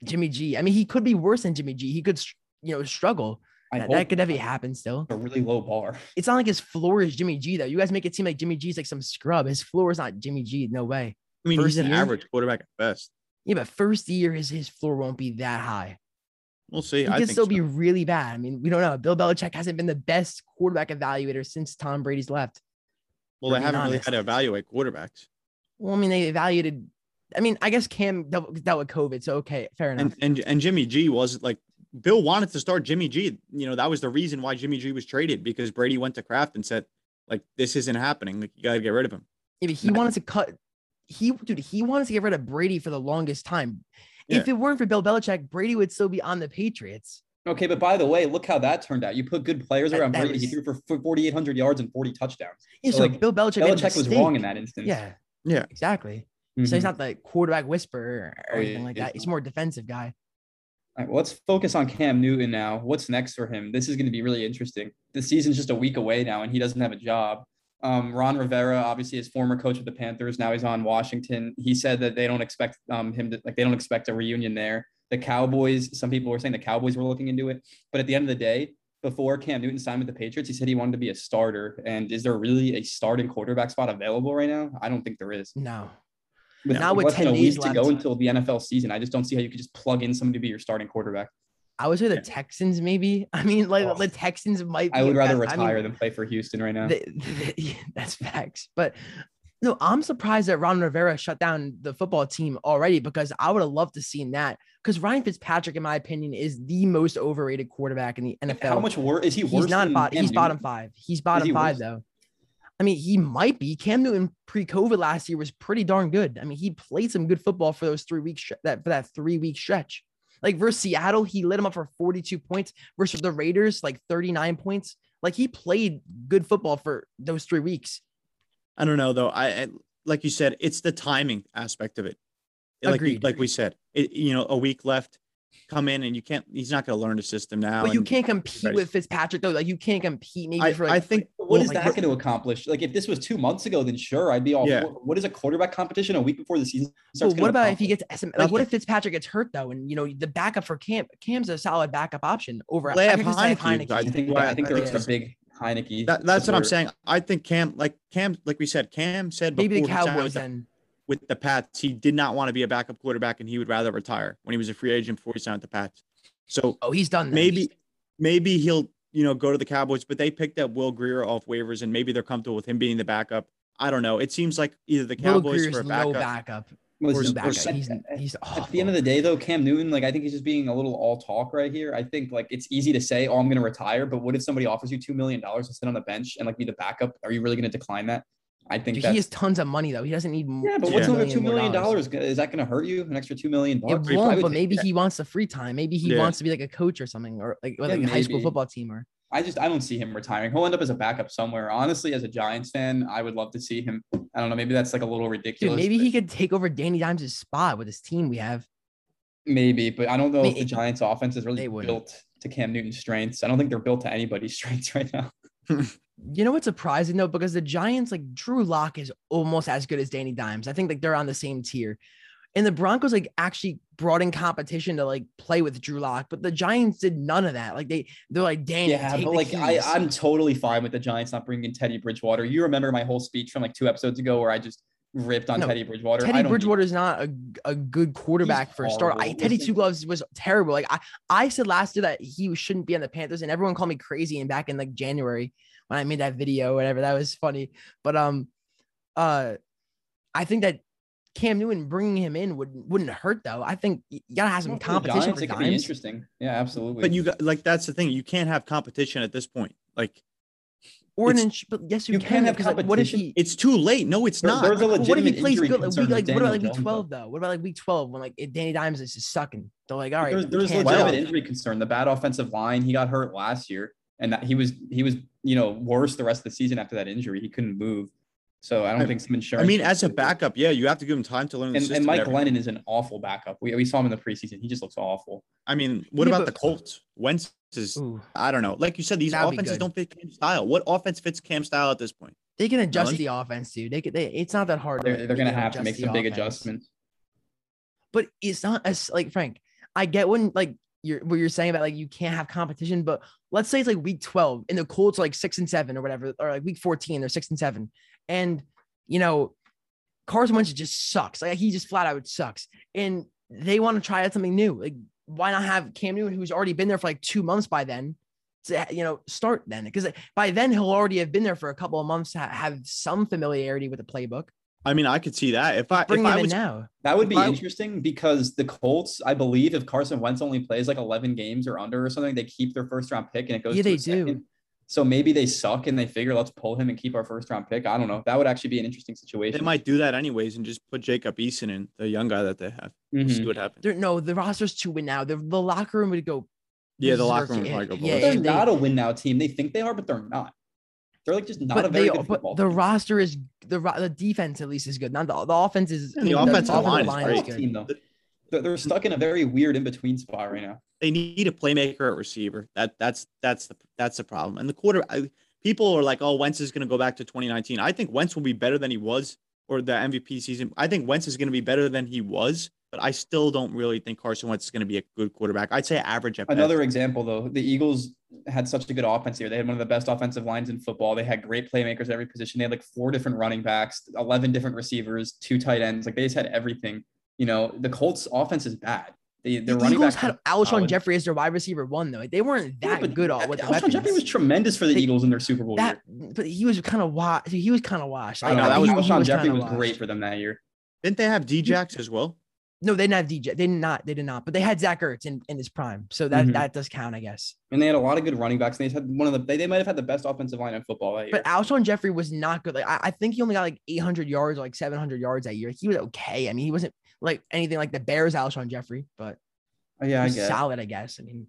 Jimmy G. I mean, he could be worse than Jimmy G. He could, you know, struggle. That, that could never happen still. A really low bar. It's not like his floor is Jimmy G, though. You guys make it seem like Jimmy G's like some scrub. His floor is not Jimmy G. No way. I mean, first he's an year, average quarterback at best. Yeah, but first year, his, his floor won't be that high. We'll see. He I could still so. be really bad. I mean, we don't know. Bill Belichick hasn't been the best quarterback evaluator since Tom Brady's left. Well, they haven't honest. really had to evaluate quarterbacks. Well, I mean, they evaluated. I mean, I guess Cam dealt with COVID, so okay, fair enough. And, and, and Jimmy G was like, Bill wanted to start Jimmy G. You know, that was the reason why Jimmy G was traded, because Brady went to Kraft and said, like, this isn't happening. Like, you got to get rid of him. Yeah, but he Not wanted him. to cut. He, dude, he wanted to get rid of Brady for the longest time. Yeah. If it weren't for Bill Belichick, Brady would still be on the Patriots. Okay, but by the way, look how that turned out. You put good players around Brady. Was... He threw for forty-eight hundred yards and forty touchdowns. Yeah, so, so like, Bill Belichick, Belichick was wrong in that instance. Yeah, yeah, exactly. Mm-hmm. So he's not the quarterback whisperer or anything oh, yeah, like that. He's more defensive guy. All right, well, let's focus on Cam Newton now. What's next for him? This is going to be really interesting. The season's just a week away now, and he doesn't have a job. Um, Ron Rivera, obviously his former coach of the Panthers, now he's on Washington. He said that they don't expect um, him to like they don't expect a reunion there. The Cowboys, some people were saying the Cowboys were looking into it, but at the end of the day, before Cam Newton signed with the Patriots, he said he wanted to be a starter. And is there really a starting quarterback spot available right now? I don't think there is. No. With Not with ten days left to go until the N F L season, I just don't see how you could just plug in somebody to be your starting quarterback. I would say the Texans, maybe. I mean, like oh. the Texans might be. I would rather best. retire I mean, than play for Houston right now. They, they, yeah, that's facts. But no, I'm surprised that Ron Rivera shut down the football team already, because I would have loved to seen that. Because Ryan Fitzpatrick, in my opinion, is the most overrated quarterback in the N F L. How much worse is he? He's worse not than bottom, He's Newton? bottom five. He's bottom he five worse? though. I mean, he might be. Cam Newton pre-COVID last year was pretty darn good. I mean, he played some good football for those three weeks that for that three week stretch. Like versus Seattle, he lit him up for forty-two points. Versus the Raiders, like thirty-nine points. Like he played good football for those three weeks. I don't know though. I, I like you said, it's the timing aspect of it. Like Agreed. like we said, it, you know, a week left. Come in and you can't. He's not going to learn the system now. But you can't compete with Fitzpatrick though. Like you can't compete. Maybe I, for like, I think what is that going to accomplish? Like if this was two months ago, then sure, I'd be all. Yeah. What is a quarterback competition a week before the season starts? Well, what about if he gets S M? Like what if Fitzpatrick gets hurt though, and you know the backup for Cam? Cam's a solid backup option over. They have Heineke. I think. Yeah, I think there's yeah. a big Heineke. That, that's what I'm saying. I think Cam, like Cam, like we said, Cam said maybe the Cowboys then. With the Pats, he did not want to be a backup quarterback, and he would rather retire when he was a free agent before he signed with the Pats. So, oh, he's done. That. Maybe, maybe he'll you know go to the Cowboys, but they picked up Will Grier off waivers, and maybe they're comfortable with him being the backup. I don't know. It seems like either the Cowboys for a backup, no backup. Or no backup. Or he's, he's at the end of the day, though, Cam Newton, like I think he's just being a little all talk right here. I think like it's easy to say, "Oh, I'm going to retire," but what if somebody offers you two million dollars to sit on the bench and like be the backup? Are you really going to decline that? I think Dude, he has tons of money though. He doesn't need yeah, but what's another two million dollars? Is that going to hurt you? An extra two million dollars? It won't, but maybe that. he wants the free time. Maybe he yeah. wants to be like a coach or something, or like, or yeah, like a high school football team. Or I just I don't see him retiring. He'll end up as a backup somewhere. Honestly, as a Giants fan, I would love to see him. I don't know. Maybe that's like a little ridiculous. Dude, maybe but... he could take over Danny Dimes' spot with his team we have. Maybe, but I don't know I mean, if the Giants' offense is really built to Cam Newton's strengths. I don't think they're built to anybody's strengths right now. You know what's surprising though, because the Giants, like Drew Lock is almost as good as Danny Dimes. I think like they're on the same tier, and the Broncos like actually brought in competition to like play with Drew Lock, but the Giants did none of that. Like they they're like Danny. Yeah, but like I, I'm totally fine with the Giants not bringing in Teddy Bridgewater. You remember my whole speech from like two episodes ago where I just ripped on no, Teddy Bridgewater. Teddy Bridgewater is not a, a good quarterback He's for a start. I, Teddy Two Gloves was terrible. Like I, I said last year that he shouldn't be on the Panthers, and everyone called me crazy. And back in like January when I made that video, or whatever, that was funny. But um, uh, I think that Cam Newton bringing him in wouldn't wouldn't hurt though. I think you gotta have some well, competition. For the Giants, for it could be interesting. Yeah, absolutely. But you got like that's the thing. You can't have competition at this point. Like. Or an inch, but yes, you, you can, can have competition. Like, what if he, it's too late. No, it's there, not. There's a legitimate what if he plays good? Like, we, like, what about like week twelve though? What about like week twelve when like Danny Dimes is just sucking? They're like, all right. There's, there's legitimate injury concern. The bad offensive line. He got hurt last year, and that he was he was you know worse the rest of the season after that injury. He couldn't move. So I don't I, think some insurance. I mean, as a backup, yeah, you have to give him time to learn. The and, system and Mike and Glennon is an awful backup. We we saw him in the preseason. He just looks awful. I mean, what yeah, about but, the Colts? Wentz is ooh, I don't know. Like you said, these offenses don't fit Cam's style. What offense fits Cam's style at this point? They can adjust you know, the offense, dude. They can. They, it's not that hard. They're, they're they gonna have to make some offense. big adjustments. But it's not as like Frank. I get when like you're what you're saying about like you can't have competition. But let's say it's like week twelve and the Colts are like six and seven or whatever, or like week fourteen they're six and seven. And, you know, Carson Wentz just sucks. Like he just flat out sucks. And they want to try out something new. Like why not have Cam Newton, who's already been there for like two months by then, to, you know, start then? Because by then he'll already have been there for a couple of months to ha- have some familiarity with the playbook. I mean, I could see that. If I bring if him I was, in now, that would be I, interesting because the Colts, I believe, if Carson Wentz only plays like eleven games or under or something, they keep their first round pick and it goes yeah, to they a second. do. So maybe they suck and they figure, let's pull him and keep our first round pick. I don't know. That would actually be an interesting situation. They might do that anyways and just put Jacob Eason in, the young guy that they have. Mm-hmm. See what happens. They're, no, the roster's two win now. The, the locker room would go Yeah, the locker room. Like, yeah, they're not a win now team. They think they are, but they're not. They're like just not but a very they, good football. The roster is the the defense at least is good. Not the, the offense is yeah, the, the offensive line, line is great. Team, though. They're, they're stuck in a very weird in between spot right now. They need a playmaker at receiver. That that's that's the that's the problem. And the quarter I, people are like, oh, Wentz is going to go back to twenty nineteen. I think Wentz will be better than he was, or the M V P season. I think Wentz is going to be better than he was. But I still don't really think Carson Wentz is going to be a good quarterback. I'd say average at best. Another example, though, the Eagles had such a good offense here. They had one of the best offensive lines in football. They had great playmakers at every position. They had like four different running backs, eleven different receivers, two tight ends. Like they just had everything. You know, the Colts' offense is bad. The, the running Eagles had Alshon Jeffrey as their wide receiver one, though. Like, they weren't that yeah, good all with the weapons. Alshon Jeffrey was tremendous for the they, Eagles in their Super Bowl that, year. But he was kind of washed. He was kind of washed. Like, I know. That was, he, Alshon he was Jeffrey was washed. Great for them that year. Didn't they have D-Jax as well? No, they didn't have D J. They did not. They did not. But they had Zach Ertz in, in his prime, so that, mm-hmm. that does count, I guess. And they had a lot of good running backs. And they had one of the. They, they might have had the best offensive line in football that year. But Alshon Jeffrey was not good. Like I, I think he only got like eight hundred yards, or like seven hundred yards that year. He was okay. I mean, he wasn't like anything like the Bears Alshon Jeffrey, but oh, yeah, he was I guess. solid, I guess. I mean,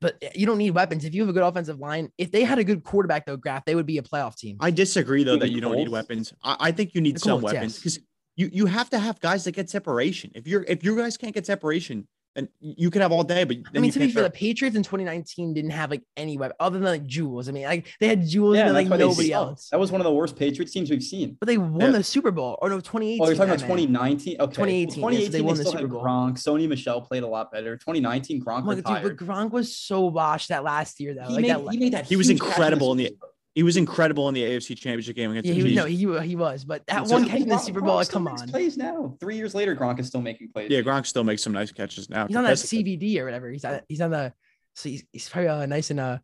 but you don't need weapons if you have a good offensive line. If they had a good quarterback, though, Graf, they would be a playoff team. I disagree, though, that you don't need weapons. I, I think you need the some Colts, weapons because. Yes. You you have to have guys that get separation. If you're if you guys can't get separation, then you can have all day. But I mean, to be fair, the Patriots in twenty nineteen didn't have like any weapon other than like Jules. I mean, like they had Jules yeah, and like nobody else. That was one of the worst Patriots teams we've seen. But they won yeah. the Super Bowl. Or no, twenty eighteen. Oh, you're talking about twenty nineteen. Okay, twenty eighteen. Well, twenty eighteen. Yes, they, they won the Super Bowl. Gronk, Sony Michel played a lot better. twenty nineteen, Gronk was like, But Gronk was so washed that last year though. He like made, that. He, made that he was incredible in the. He was incredible in the A F C Championship game against yeah, the Chiefs. No, he, he was, but that so one catch in the Super Bowl, Gronk come on. Plays now. Three years later, Gronk is still making plays. Yeah, Gronk still makes some nice catches now. He's on that C B D or whatever. He's on, he's on the, so he's, he's probably uh, nice and, uh,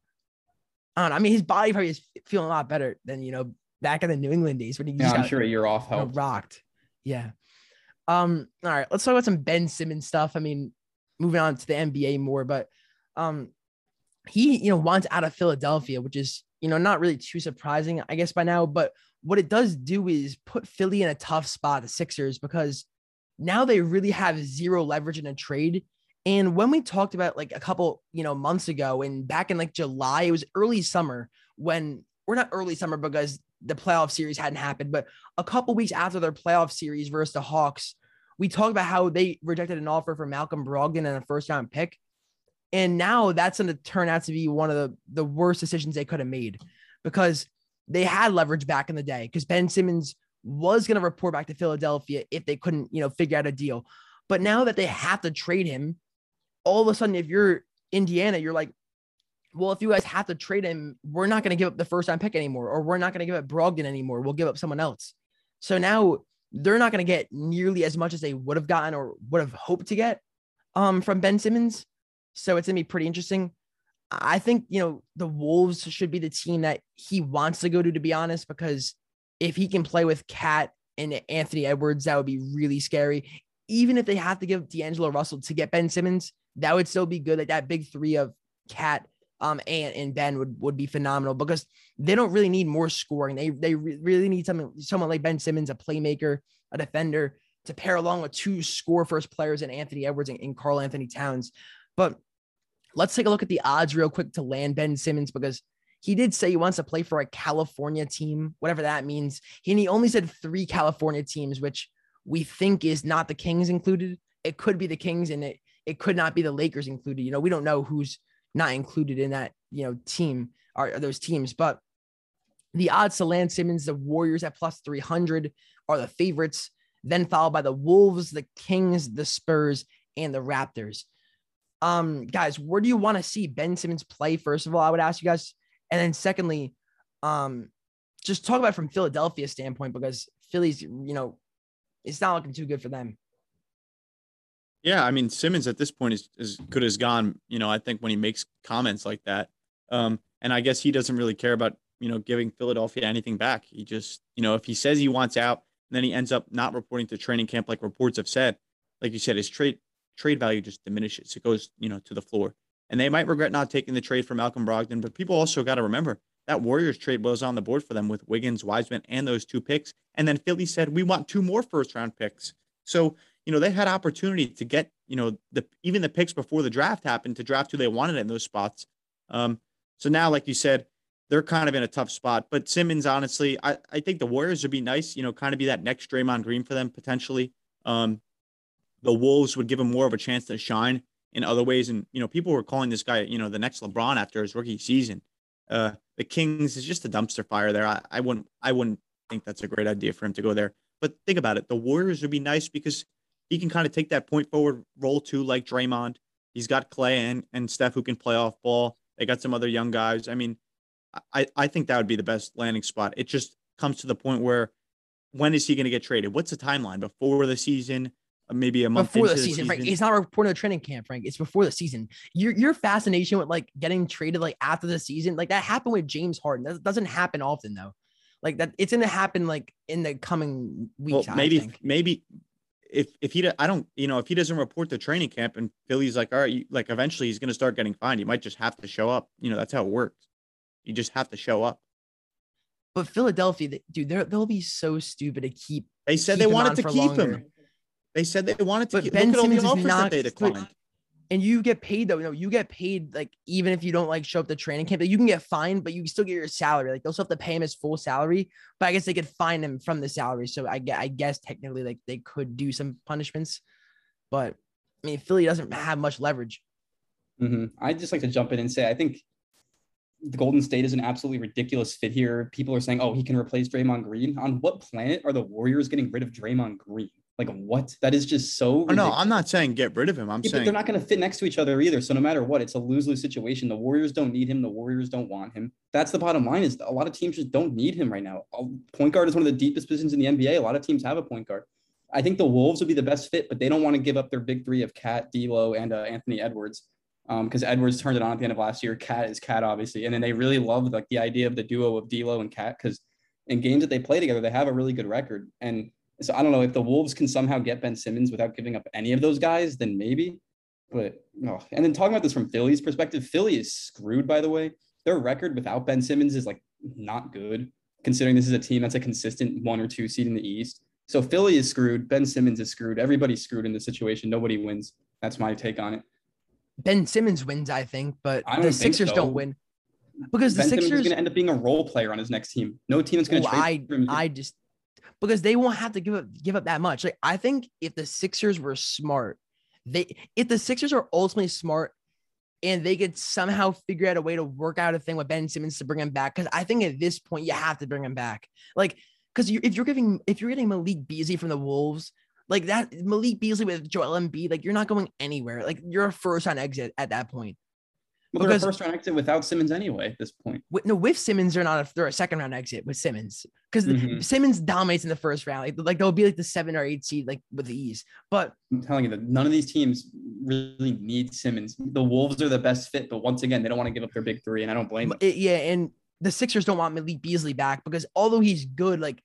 I don't know. I mean, his body probably is feeling a lot better than, you know, back in the New England days when he yeah, I'm got, sure a year off helped. You know, rocked. Yeah. Um. All right, let's talk about some Ben Simmons stuff. I mean, moving on to the N B A more, but um, he, you know, wants out of Philadelphia, which is, you know, not really too surprising, I guess, by now. But what it does do is put Philly in a tough spot, the Sixers, because now they really have zero leverage in a trade. And when we talked about like a couple, you know, months ago and back in like July, it was early summer when we're not early summer because the playoff series hadn't happened. But a couple weeks after their playoff series versus the Hawks, we talked about how they rejected an offer for Malcolm Brogdon and a first round pick. And now that's going to turn out to be one of the, the worst decisions they could have made because they had leverage back in the day because Ben Simmons was going to report back to Philadelphia if they couldn't, you know, figure out a deal. But now that they have to trade him, all of a sudden, if you're Indiana, you're like, well, if you guys have to trade him, we're not going to give up the first round pick anymore, or we're not going to give up Brogdon anymore. We'll give up someone else. So now they're not going to get nearly as much as they would have gotten or would have hoped to get um, from Ben Simmons. So it's going to be pretty interesting. I think, you know, the Wolves should be the team that he wants to go to, to be honest, because if he can play with Cat and Anthony Edwards, that would be really scary. Even if they have to give D'Angelo Russell to get Ben Simmons, that would still be good. Like that big three of Cat, um, Ant, and Ben would, would be phenomenal because they don't really need more scoring. They they re- really need someone, someone like Ben Simmons, a playmaker, a defender, to pair along with two score-first players in Anthony Edwards and, and Karl Anthony Towns. But let's take a look at the odds real quick to land Ben Simmons, because he did say he wants to play for a California team, whatever that means. He, and he only said three California teams, which we think is not the Kings included. It could be the Kings and it, it could not be the Lakers included. You know, we don't know who's not included in that, you know, team or those teams, but the odds to land Simmons, the Warriors at plus three hundred are the favorites, then followed by the Wolves, the Kings, the Spurs, and the Raptors. Um, guys, where do you want to see Ben Simmons play? First of all, I would ask you guys. And then secondly, um, just talk about it from Philadelphia standpoint, because Philly's, you know, it's not looking too good for them. Yeah. I mean, Simmons at this point is as good as gone, you know, I think when he makes comments like that. Um, and I guess he doesn't really care about, you know, giving Philadelphia anything back. He just, you know, if he says he wants out and then he ends up not reporting to training camp, like reports have said, like you said, his trade trade value just diminishes. It goes, you know, to the floor, and they might regret not taking the trade for Malcolm Brogdon. But people also got to remember that Warriors trade was on the board for them with Wiggins, Wiseman, and those two picks. And then Philly said, we want two more first round picks. So you know, they had opportunity to get, you know, the, even the picks before the draft happened to draft who they wanted in those spots. Um, so now, like you said, they're kind of in a tough spot, but Simmons, honestly, I, I think the Warriors would be nice, you know, kind of be that next Draymond Green for them potentially. Um, the Wolves would give him more of a chance to shine in other ways. And, you know, people were calling this guy, you know, the next LeBron after his rookie season. Uh, the Kings is just a dumpster fire there. I, I wouldn't, I wouldn't think that's a great idea for him to go there, but think about it. The Warriors would be nice because he can kind of take that point forward role too, like Draymond. He's got Clay and, and Steph who can play off ball. They got some other young guys. I mean, I, I think that would be the best landing spot. It just comes to the point where, when is he going to get traded? What's the timeline? Before the season? Maybe a month before the season, the season, Frank. It's not a report of the training camp, Frank. It's before the season. Your your fascination with like getting traded like after the season, like that happened with James Harden. That doesn't happen often though. Like that, it's going to happen like in the coming weeks. Well, maybe I think. maybe if if he I don't you know if he doesn't report the training camp and Philly's like, all right, you, like eventually he's going to start getting fined. He might just have to show up. You know, that's how it works. You just have to show up. But Philadelphia, dude, they'll be so stupid to keep. They said keep they wanted to keep longer. him. They said they wanted to but keep Ben look Simmons at all the offers not, that they declined. And you get paid though. No, you get paid like even if you don't like show up to training camp, like, you can get fined, but you still get your salary. Like they'll still have to pay him his full salary, but I guess they could fine him from the salary. So I I guess technically like they could do some punishments, but I mean Philly doesn't have much leverage. Mm-hmm. I'd just like to jump in and say I think the Golden State is an absolutely ridiculous fit here. People are saying, oh, he can replace Draymond Green. On what planet are the Warriors getting rid of Draymond Green? Like, what? That is just so ridiculous. Oh, no, I'm not saying get rid of him. I'm yeah, saying they're not going to fit next to each other either. So no matter what, it's a lose-lose situation. The Warriors don't need him. The Warriors don't want him. That's the bottom line is a lot of teams just don't need him right now. Point guard is one of the deepest positions in the N B A. A lot of teams have a point guard. I think the Wolves would be the best fit, but they don't want to give up their big three of Cat, D'Lo, and uh, Anthony Edwards. Because um, Edwards turned it on at the end of last year. Cat is Cat, obviously. And then they really love like the idea of the duo of D'Lo and Cat because in games that they play together, they have a really good record. And so I don't know if the Wolves can somehow get Ben Simmons without giving up any of those guys, then maybe. But no. Oh. And then talking about this from Philly's perspective, Philly is screwed, by the way. Their record without Ben Simmons is like not good, considering this is a team that's a consistent one or two seed in the East. So Philly is screwed. Ben Simmons is screwed. Everybody's screwed in this situation. Nobody wins. That's my take on it. Ben Simmons wins, I think, but I the Sixers so. don't win because the ben Sixers Simmons is going to end up being a role player on his next team. No team is going to. I him. I just because they won't have to give up give up that much. Like I think if the Sixers were smart, they if the Sixers are ultimately smart and they could somehow figure out a way to work out a thing with Ben Simmons to bring him back, because I think at this point you have to bring him back. Like because you, if you're giving if you're getting Malik Beasley from the Wolves. Like that, Malik Beasley with Joel Embiid, like you're not going anywhere. Like you're a first-round exit at that point. Well, because, they're a first-round exit without Simmons anyway at this point. With, no, with Simmons, they're not. A, they're a second-round exit with Simmons because mm-hmm. Simmons dominates in the first round. Like, like they'll be like the seven or eight seed, like with ease. But I'm telling you that none of these teams really need Simmons. The Wolves are the best fit, but once again, they don't want to give up their big three, and I don't blame them. It, yeah, and the Sixers don't want Malik Beasley back because although he's good, like.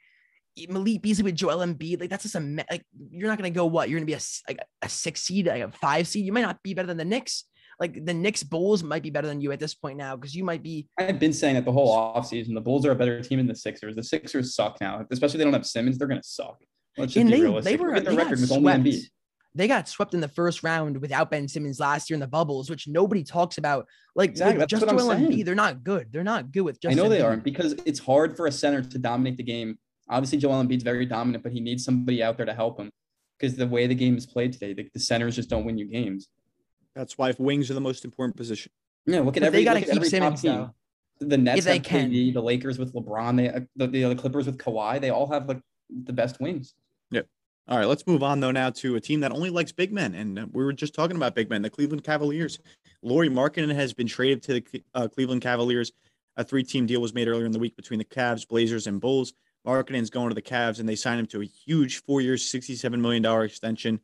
Malik Beasley with Joel Embiid, like that's just a like you're not gonna go what you're gonna be a like a six seed, like a five seed. You might not be better than the Knicks. Like the Knicks Bulls might be better than you at this point now because you might be. I've been saying that the whole offseason. The Bulls are a better team than the Sixers. The Sixers suck now, especially if they don't have Simmons. They're gonna suck. Let's just and be they, realistic. They were their they record was only Embiid. They got swept in the first round without Ben Simmons last year in the bubbles, which nobody talks about. Like, exactly. That's just Joel Embiid, they're not good. They're not good with just. I know Embiid. They aren't because it's hard for a center to dominate the game. Obviously, Joel Embiid's very dominant, but he needs somebody out there to help him because the way the game is played today, the, the centers just don't win you games. That's why wings are the most important position. Yeah, look at but every, they gotta look keep at every Simmons, top team. Though. The Nets if they have can. K D, the Lakers with LeBron, they, the, the, the Clippers with Kawhi, they all have like the best wings. Yep. All right, let's move on, though, now to a team that only likes big men, and we were just talking about big men, the Cleveland Cavaliers. Lauri Markkanen has been traded to the uh, Cleveland Cavaliers. A three-team deal was made earlier in the week between the Cavs, Blazers, and Bulls. Markkanen's going to the Cavs, and they signed him to a huge four-year, sixty-seven million dollars extension.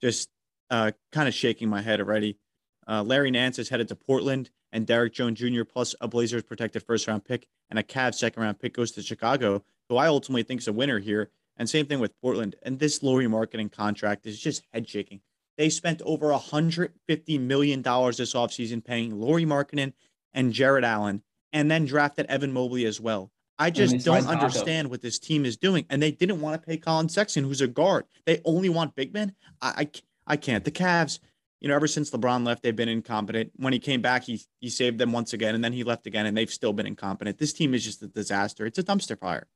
Just uh, kind of shaking my head already. Uh, Larry Nance is headed to Portland, and Derek Jones Junior plus a Blazers protected first-round pick, and a Cavs second-round pick goes to Chicago, who I ultimately think is a winner here. And same thing with Portland. And this Lauri Markkanen contract is just head-shaking. They spent over one hundred fifty million dollars this offseason paying Lauri Markkanen and Jared Allen, and then drafted Evan Mobley as well. I just I mean, don't nice understand taco. what this team is doing. And they didn't want to pay Colin Sexton, who's a guard. They only want big men. I, I, I can't. The Cavs, you know, ever since LeBron left, they've been incompetent. When he came back, he he saved them once again, and then he left again, and they've still been incompetent. This team is just a disaster. It's a dumpster fire.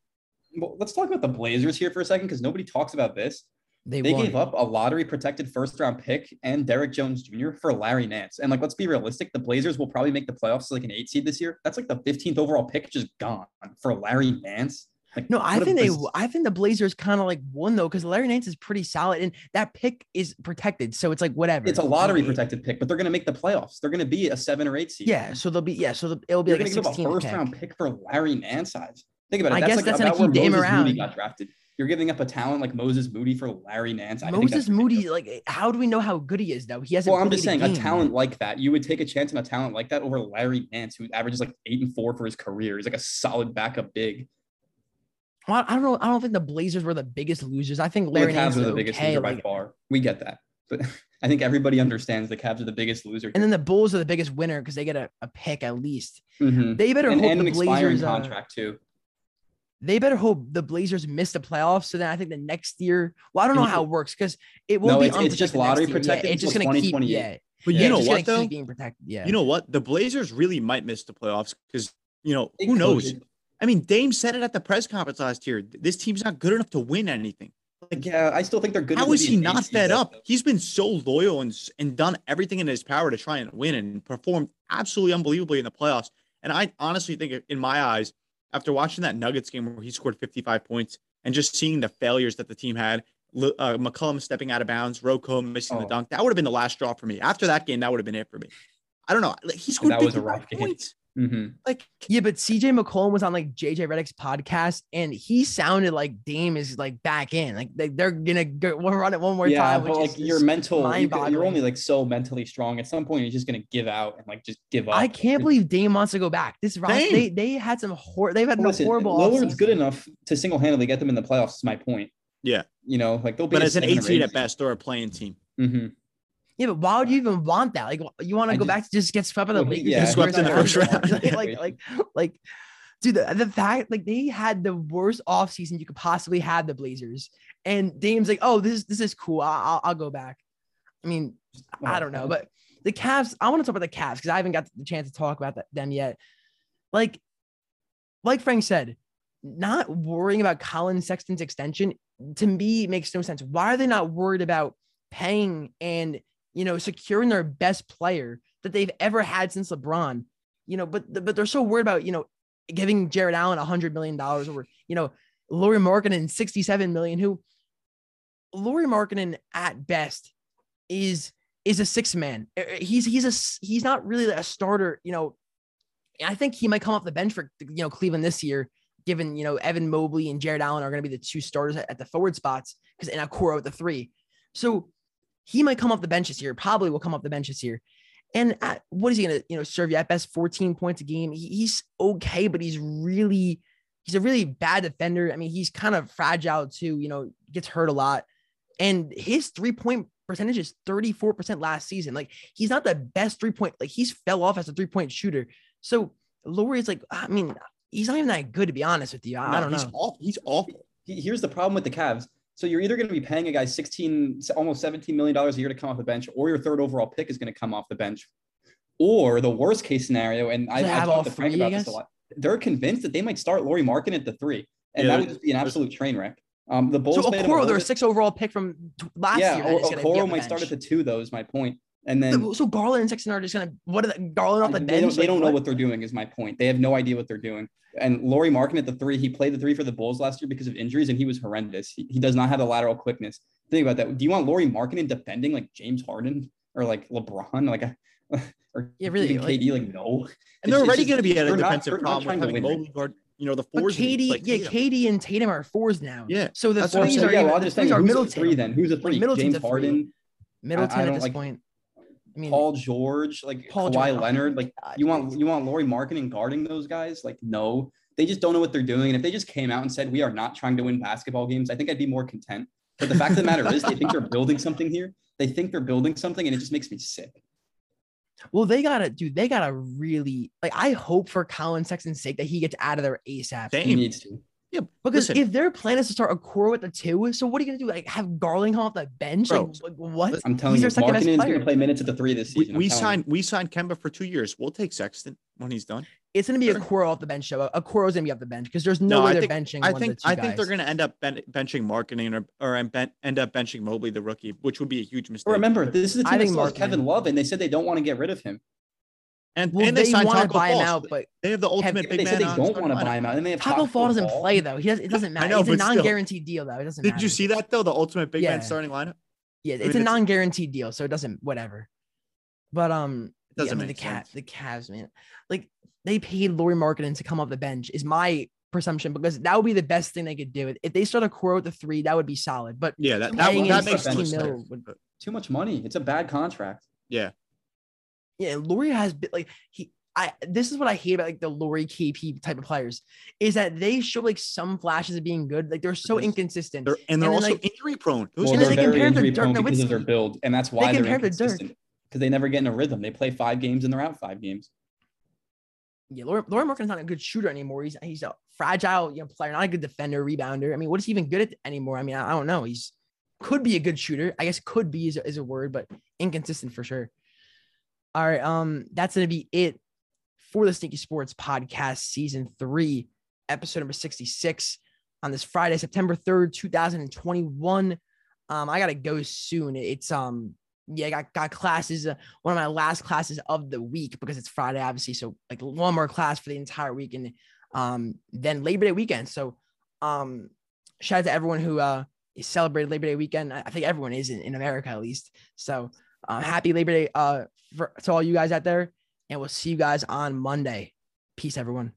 Well, let's talk about the Blazers here for a second, because nobody talks about this. They, they gave up a lottery-protected first-round pick and Derek Jones Junior for Larry Nance. And, like, let's be realistic. The Blazers will probably make the playoffs like an eight seed this year. That's, like, the fifteenth overall pick just gone for Larry Nance. Like, no, I think they – I think the Blazers kind of, like, won, though, because Larry Nance is pretty solid. And that pick is protected, so it's, like, whatever. It's a lottery-protected pick, but they're going to make the playoffs. They're going to be a seven or eight seed. Yeah, so they'll be – yeah, so the, it'll be, like, a sixteen pick. You're going to give up a first-round pick for Larry Nance. Think about it. I guess that's going to keep Dame around. Moody got drafted. You're giving up a talent like Moses Moody for Larry Nance. I Moses Moody, like, how do we know how good he is, though? He hasn't. Well, I'm just saying, a talent like that, you would take a chance on a talent like that over Larry Nance, who averages like eight and four for his career. He's like a solid backup big. Well, I don't know. I don't think the Blazers were the biggest losers. I think Larry Nance was the biggest loser by far. We get that, but I think everybody understands the Cavs are the biggest loser. And then the Bulls are the biggest winner because they get a, a pick at least. Mm-hmm. They better and, hope and the an Blazers expiring contract too. They better hope the Blazers miss the playoffs. So then I think the next year, well, I don't know how it works because it won't no, be it's, it's just lottery protected. Yeah, it's just going to keep, yeah. But yeah, you know what though? Being protected. Yeah. You know what? The Blazers really might miss the playoffs because, you know, who knows? I mean, Dame said it at the press conference last year. This team's not good enough to win anything. Like, yeah, I still think they're good. How is he not fed up? He's been so loyal and and done everything in his power to try and win and performed absolutely unbelievably in the playoffs. And I honestly think, in my eyes, after watching that Nuggets game where he scored fifty-five points and just seeing the failures that the team had, uh, McCollum stepping out of bounds, Rocco missing oh. the dunk, that would have been the last straw for me. After that game, that would have been it for me. I don't know. Like, he scored that was a rough points. Game. Mm-hmm. Like, yeah, but C J McCollum was on like J J Redick's podcast, and he sounded like Dame is like back in, like they, they're gonna go, we'll run it one more yeah, time. But which like your mental, you can, you're only like so mentally strong. At some point, you're just gonna give out and like just give up. I can't believe Dame wants to go back. This roster, they they had some horror. They've had no horrible. Lillard's good enough to single handedly get them in the playoffs. Is my point. Yeah, you know, like they'll be. But as an eight seed at best, or a playing team. Mm-hmm. Yeah, but why would you even want that? Like, you want to go just, back to just get swept by the Lakers? Yeah, swept in the first round. like, like, like, like, dude, the, the fact, like, they had the worst offseason you could possibly have, the Blazers. And Dame's like, oh, this is this is cool. I'll, I'll go back. I mean, I don't know. But the Cavs, I want to talk about the Cavs because I haven't got the chance to talk about that, them yet. Like, like Frank said, not worrying about Colin Sexton's extension, to me, makes no sense. Why are they not worried about paying and you know, securing their best player that they've ever had since LeBron, you know, but, but they're so worried about, you know, giving Jared Allen a hundred million dollars over, you know, Lauri Markkanen sixty-seven million, who Lauri Markkanen at best is, is a six man. He's, he's a, he's not really a starter. You know, I think he might come off the bench for, you know, Cleveland this year, given, you know, Evan Mobley and Jared Allen are going to be the two starters at the forward spots because in Okoro at the three. So he might come off the bench this year, probably will come off the bench this year. And at, what is he going to, you know, serve you at best fourteen points a game? He, he's okay, but he's really, he's a really bad defender. I mean, he's kind of fragile too, you know, gets hurt a lot. And his three point percentage is thirty-four percent last season. Like he's not the best three point, like he's fell off as a three point shooter. So Lauri is like, I mean, he's not even that good to be honest with you. I, no, I don't he's know. Awful. He's awful. Here's the problem with the Cavs. So you're either going to be paying a guy sixteen, almost seventeen million dollars a year to come off the bench, or your third overall pick is going to come off the bench. Or the worst case scenario, and I, I talked to Frank about this a lot, they're convinced that they might start Lauri Markkanen at the three, and yeah, that would just be an absolute train wreck. Um, the Bulls. So Okoro, their sixth overall pick from last yeah, year. Yeah, Okoro might start at the two, though, is my point. And then so Garland and Sexton are just gonna what are the Garland off the bench? They don't, they don't like, know what? what they're doing is my point. They have no idea what they're doing. And Lauri Markkanen at the three, he played the three for the Bulls last year because of injuries, and he was horrendous. He, he does not have the lateral quickness. Think about that. Do you want Lauri Markkanen defending like James Harden or like LeBron, like a, or yeah, really even K D? Like, like no, and they're it's, already it's just, gonna be at a defensive not, problem having Mobley guard. You know the fours. But K D, like, yeah, Tatum. K D and Tatum are fours now. Yeah. So the threes are yeah. Well, I'll just think who's a three then? Who's a three? James Harden, Middleton at this point. I mean, Paul George, like Paul Kawhi George. Leonard, like you want you want Lauri Markkanen guarding those guys? Like, no, they just don't know what they're doing. And if they just came out and said, we are not trying to win basketball games, I think I'd be more content. But the fact of the matter is they think they're building something here. They think they're building something, and it just makes me sick. Well, they gotta do. They gotta really like. I hope for Colin Sexton's sake that he gets out of there ASAP. Same. He needs to. Yeah, because listen, if their plan is to start a core with the two, so what are you gonna do? Like have Garling off the bench? Bro, like what? I'm telling He's you, Markkanen is gonna play minutes at the three this season. We, we signed you. we signed Kemba for two years. We'll take Sexton when he's done. It's gonna be sure. a core off the bench show. A core is gonna be off the bench because there's no, no way I they're think, benching. I think I guys. think they're gonna end up ben- benching Markkanen or or ben- end up benching Mobley the rookie, which would be a huge mistake. But remember, this is the team that lost Kevin Love, and they said they don't want to get rid of him. And, well, and they, they want to buy Falls. him out, but they have the ultimate have, big they man. They don't want to buy him out. And they have Taco Fall doesn't Fall. play though. He does. It doesn't matter. Know, it's a non-guaranteed still. deal though. It doesn't. Did matter. you see that though? The ultimate big yeah. man starting lineup. Yeah, it's I mean, a it's, non-guaranteed deal, so it doesn't. Whatever. But um, it doesn't yeah, I mean, make the Cavs, the Cavs, man. Like they paid Lauri Markkanen to come off the bench is my presumption because that would be the best thing they could do. If they start a core with the three, that would be solid. But yeah, that that, that makes too much money. It's a bad contract. Yeah. Yeah, Lauri has been like he. I this is what I hate about like the Lauri K P type of players is that they show like some flashes of being good, like they're so inconsistent, they're, and they're and also like, injury prone. Those well, they're very injury prone because of their build, and that's why they they're inconsistent because they never get in a rhythm. They play five games and they're out five games. Yeah, Lauri Markkanen's not a good shooter anymore. He's he's a fragile you know, player, not a good defender, rebounder. I mean, what is he even good at anymore? I mean, I, I don't know. He's could be a good shooter. I guess could be is a, is a word, but inconsistent for sure. All right, um, that's going to be it for the Sneaky Sports Podcast Season three, episode number sixty-six on this Friday, September third, two thousand twenty-one. Um, I got to go soon. It's, um, yeah, I got, got classes, uh, one of my last classes of the week because it's Friday, obviously. So, like, one more class for the entire week and um, then Labor Day weekend. So, um, shout out to everyone who uh, is celebrating Labor Day weekend. I, I think everyone is in, in America, at least. So, Uh, happy Labor Day uh, for, to all you guys out there, and we'll see you guys on Monday. Peace, everyone.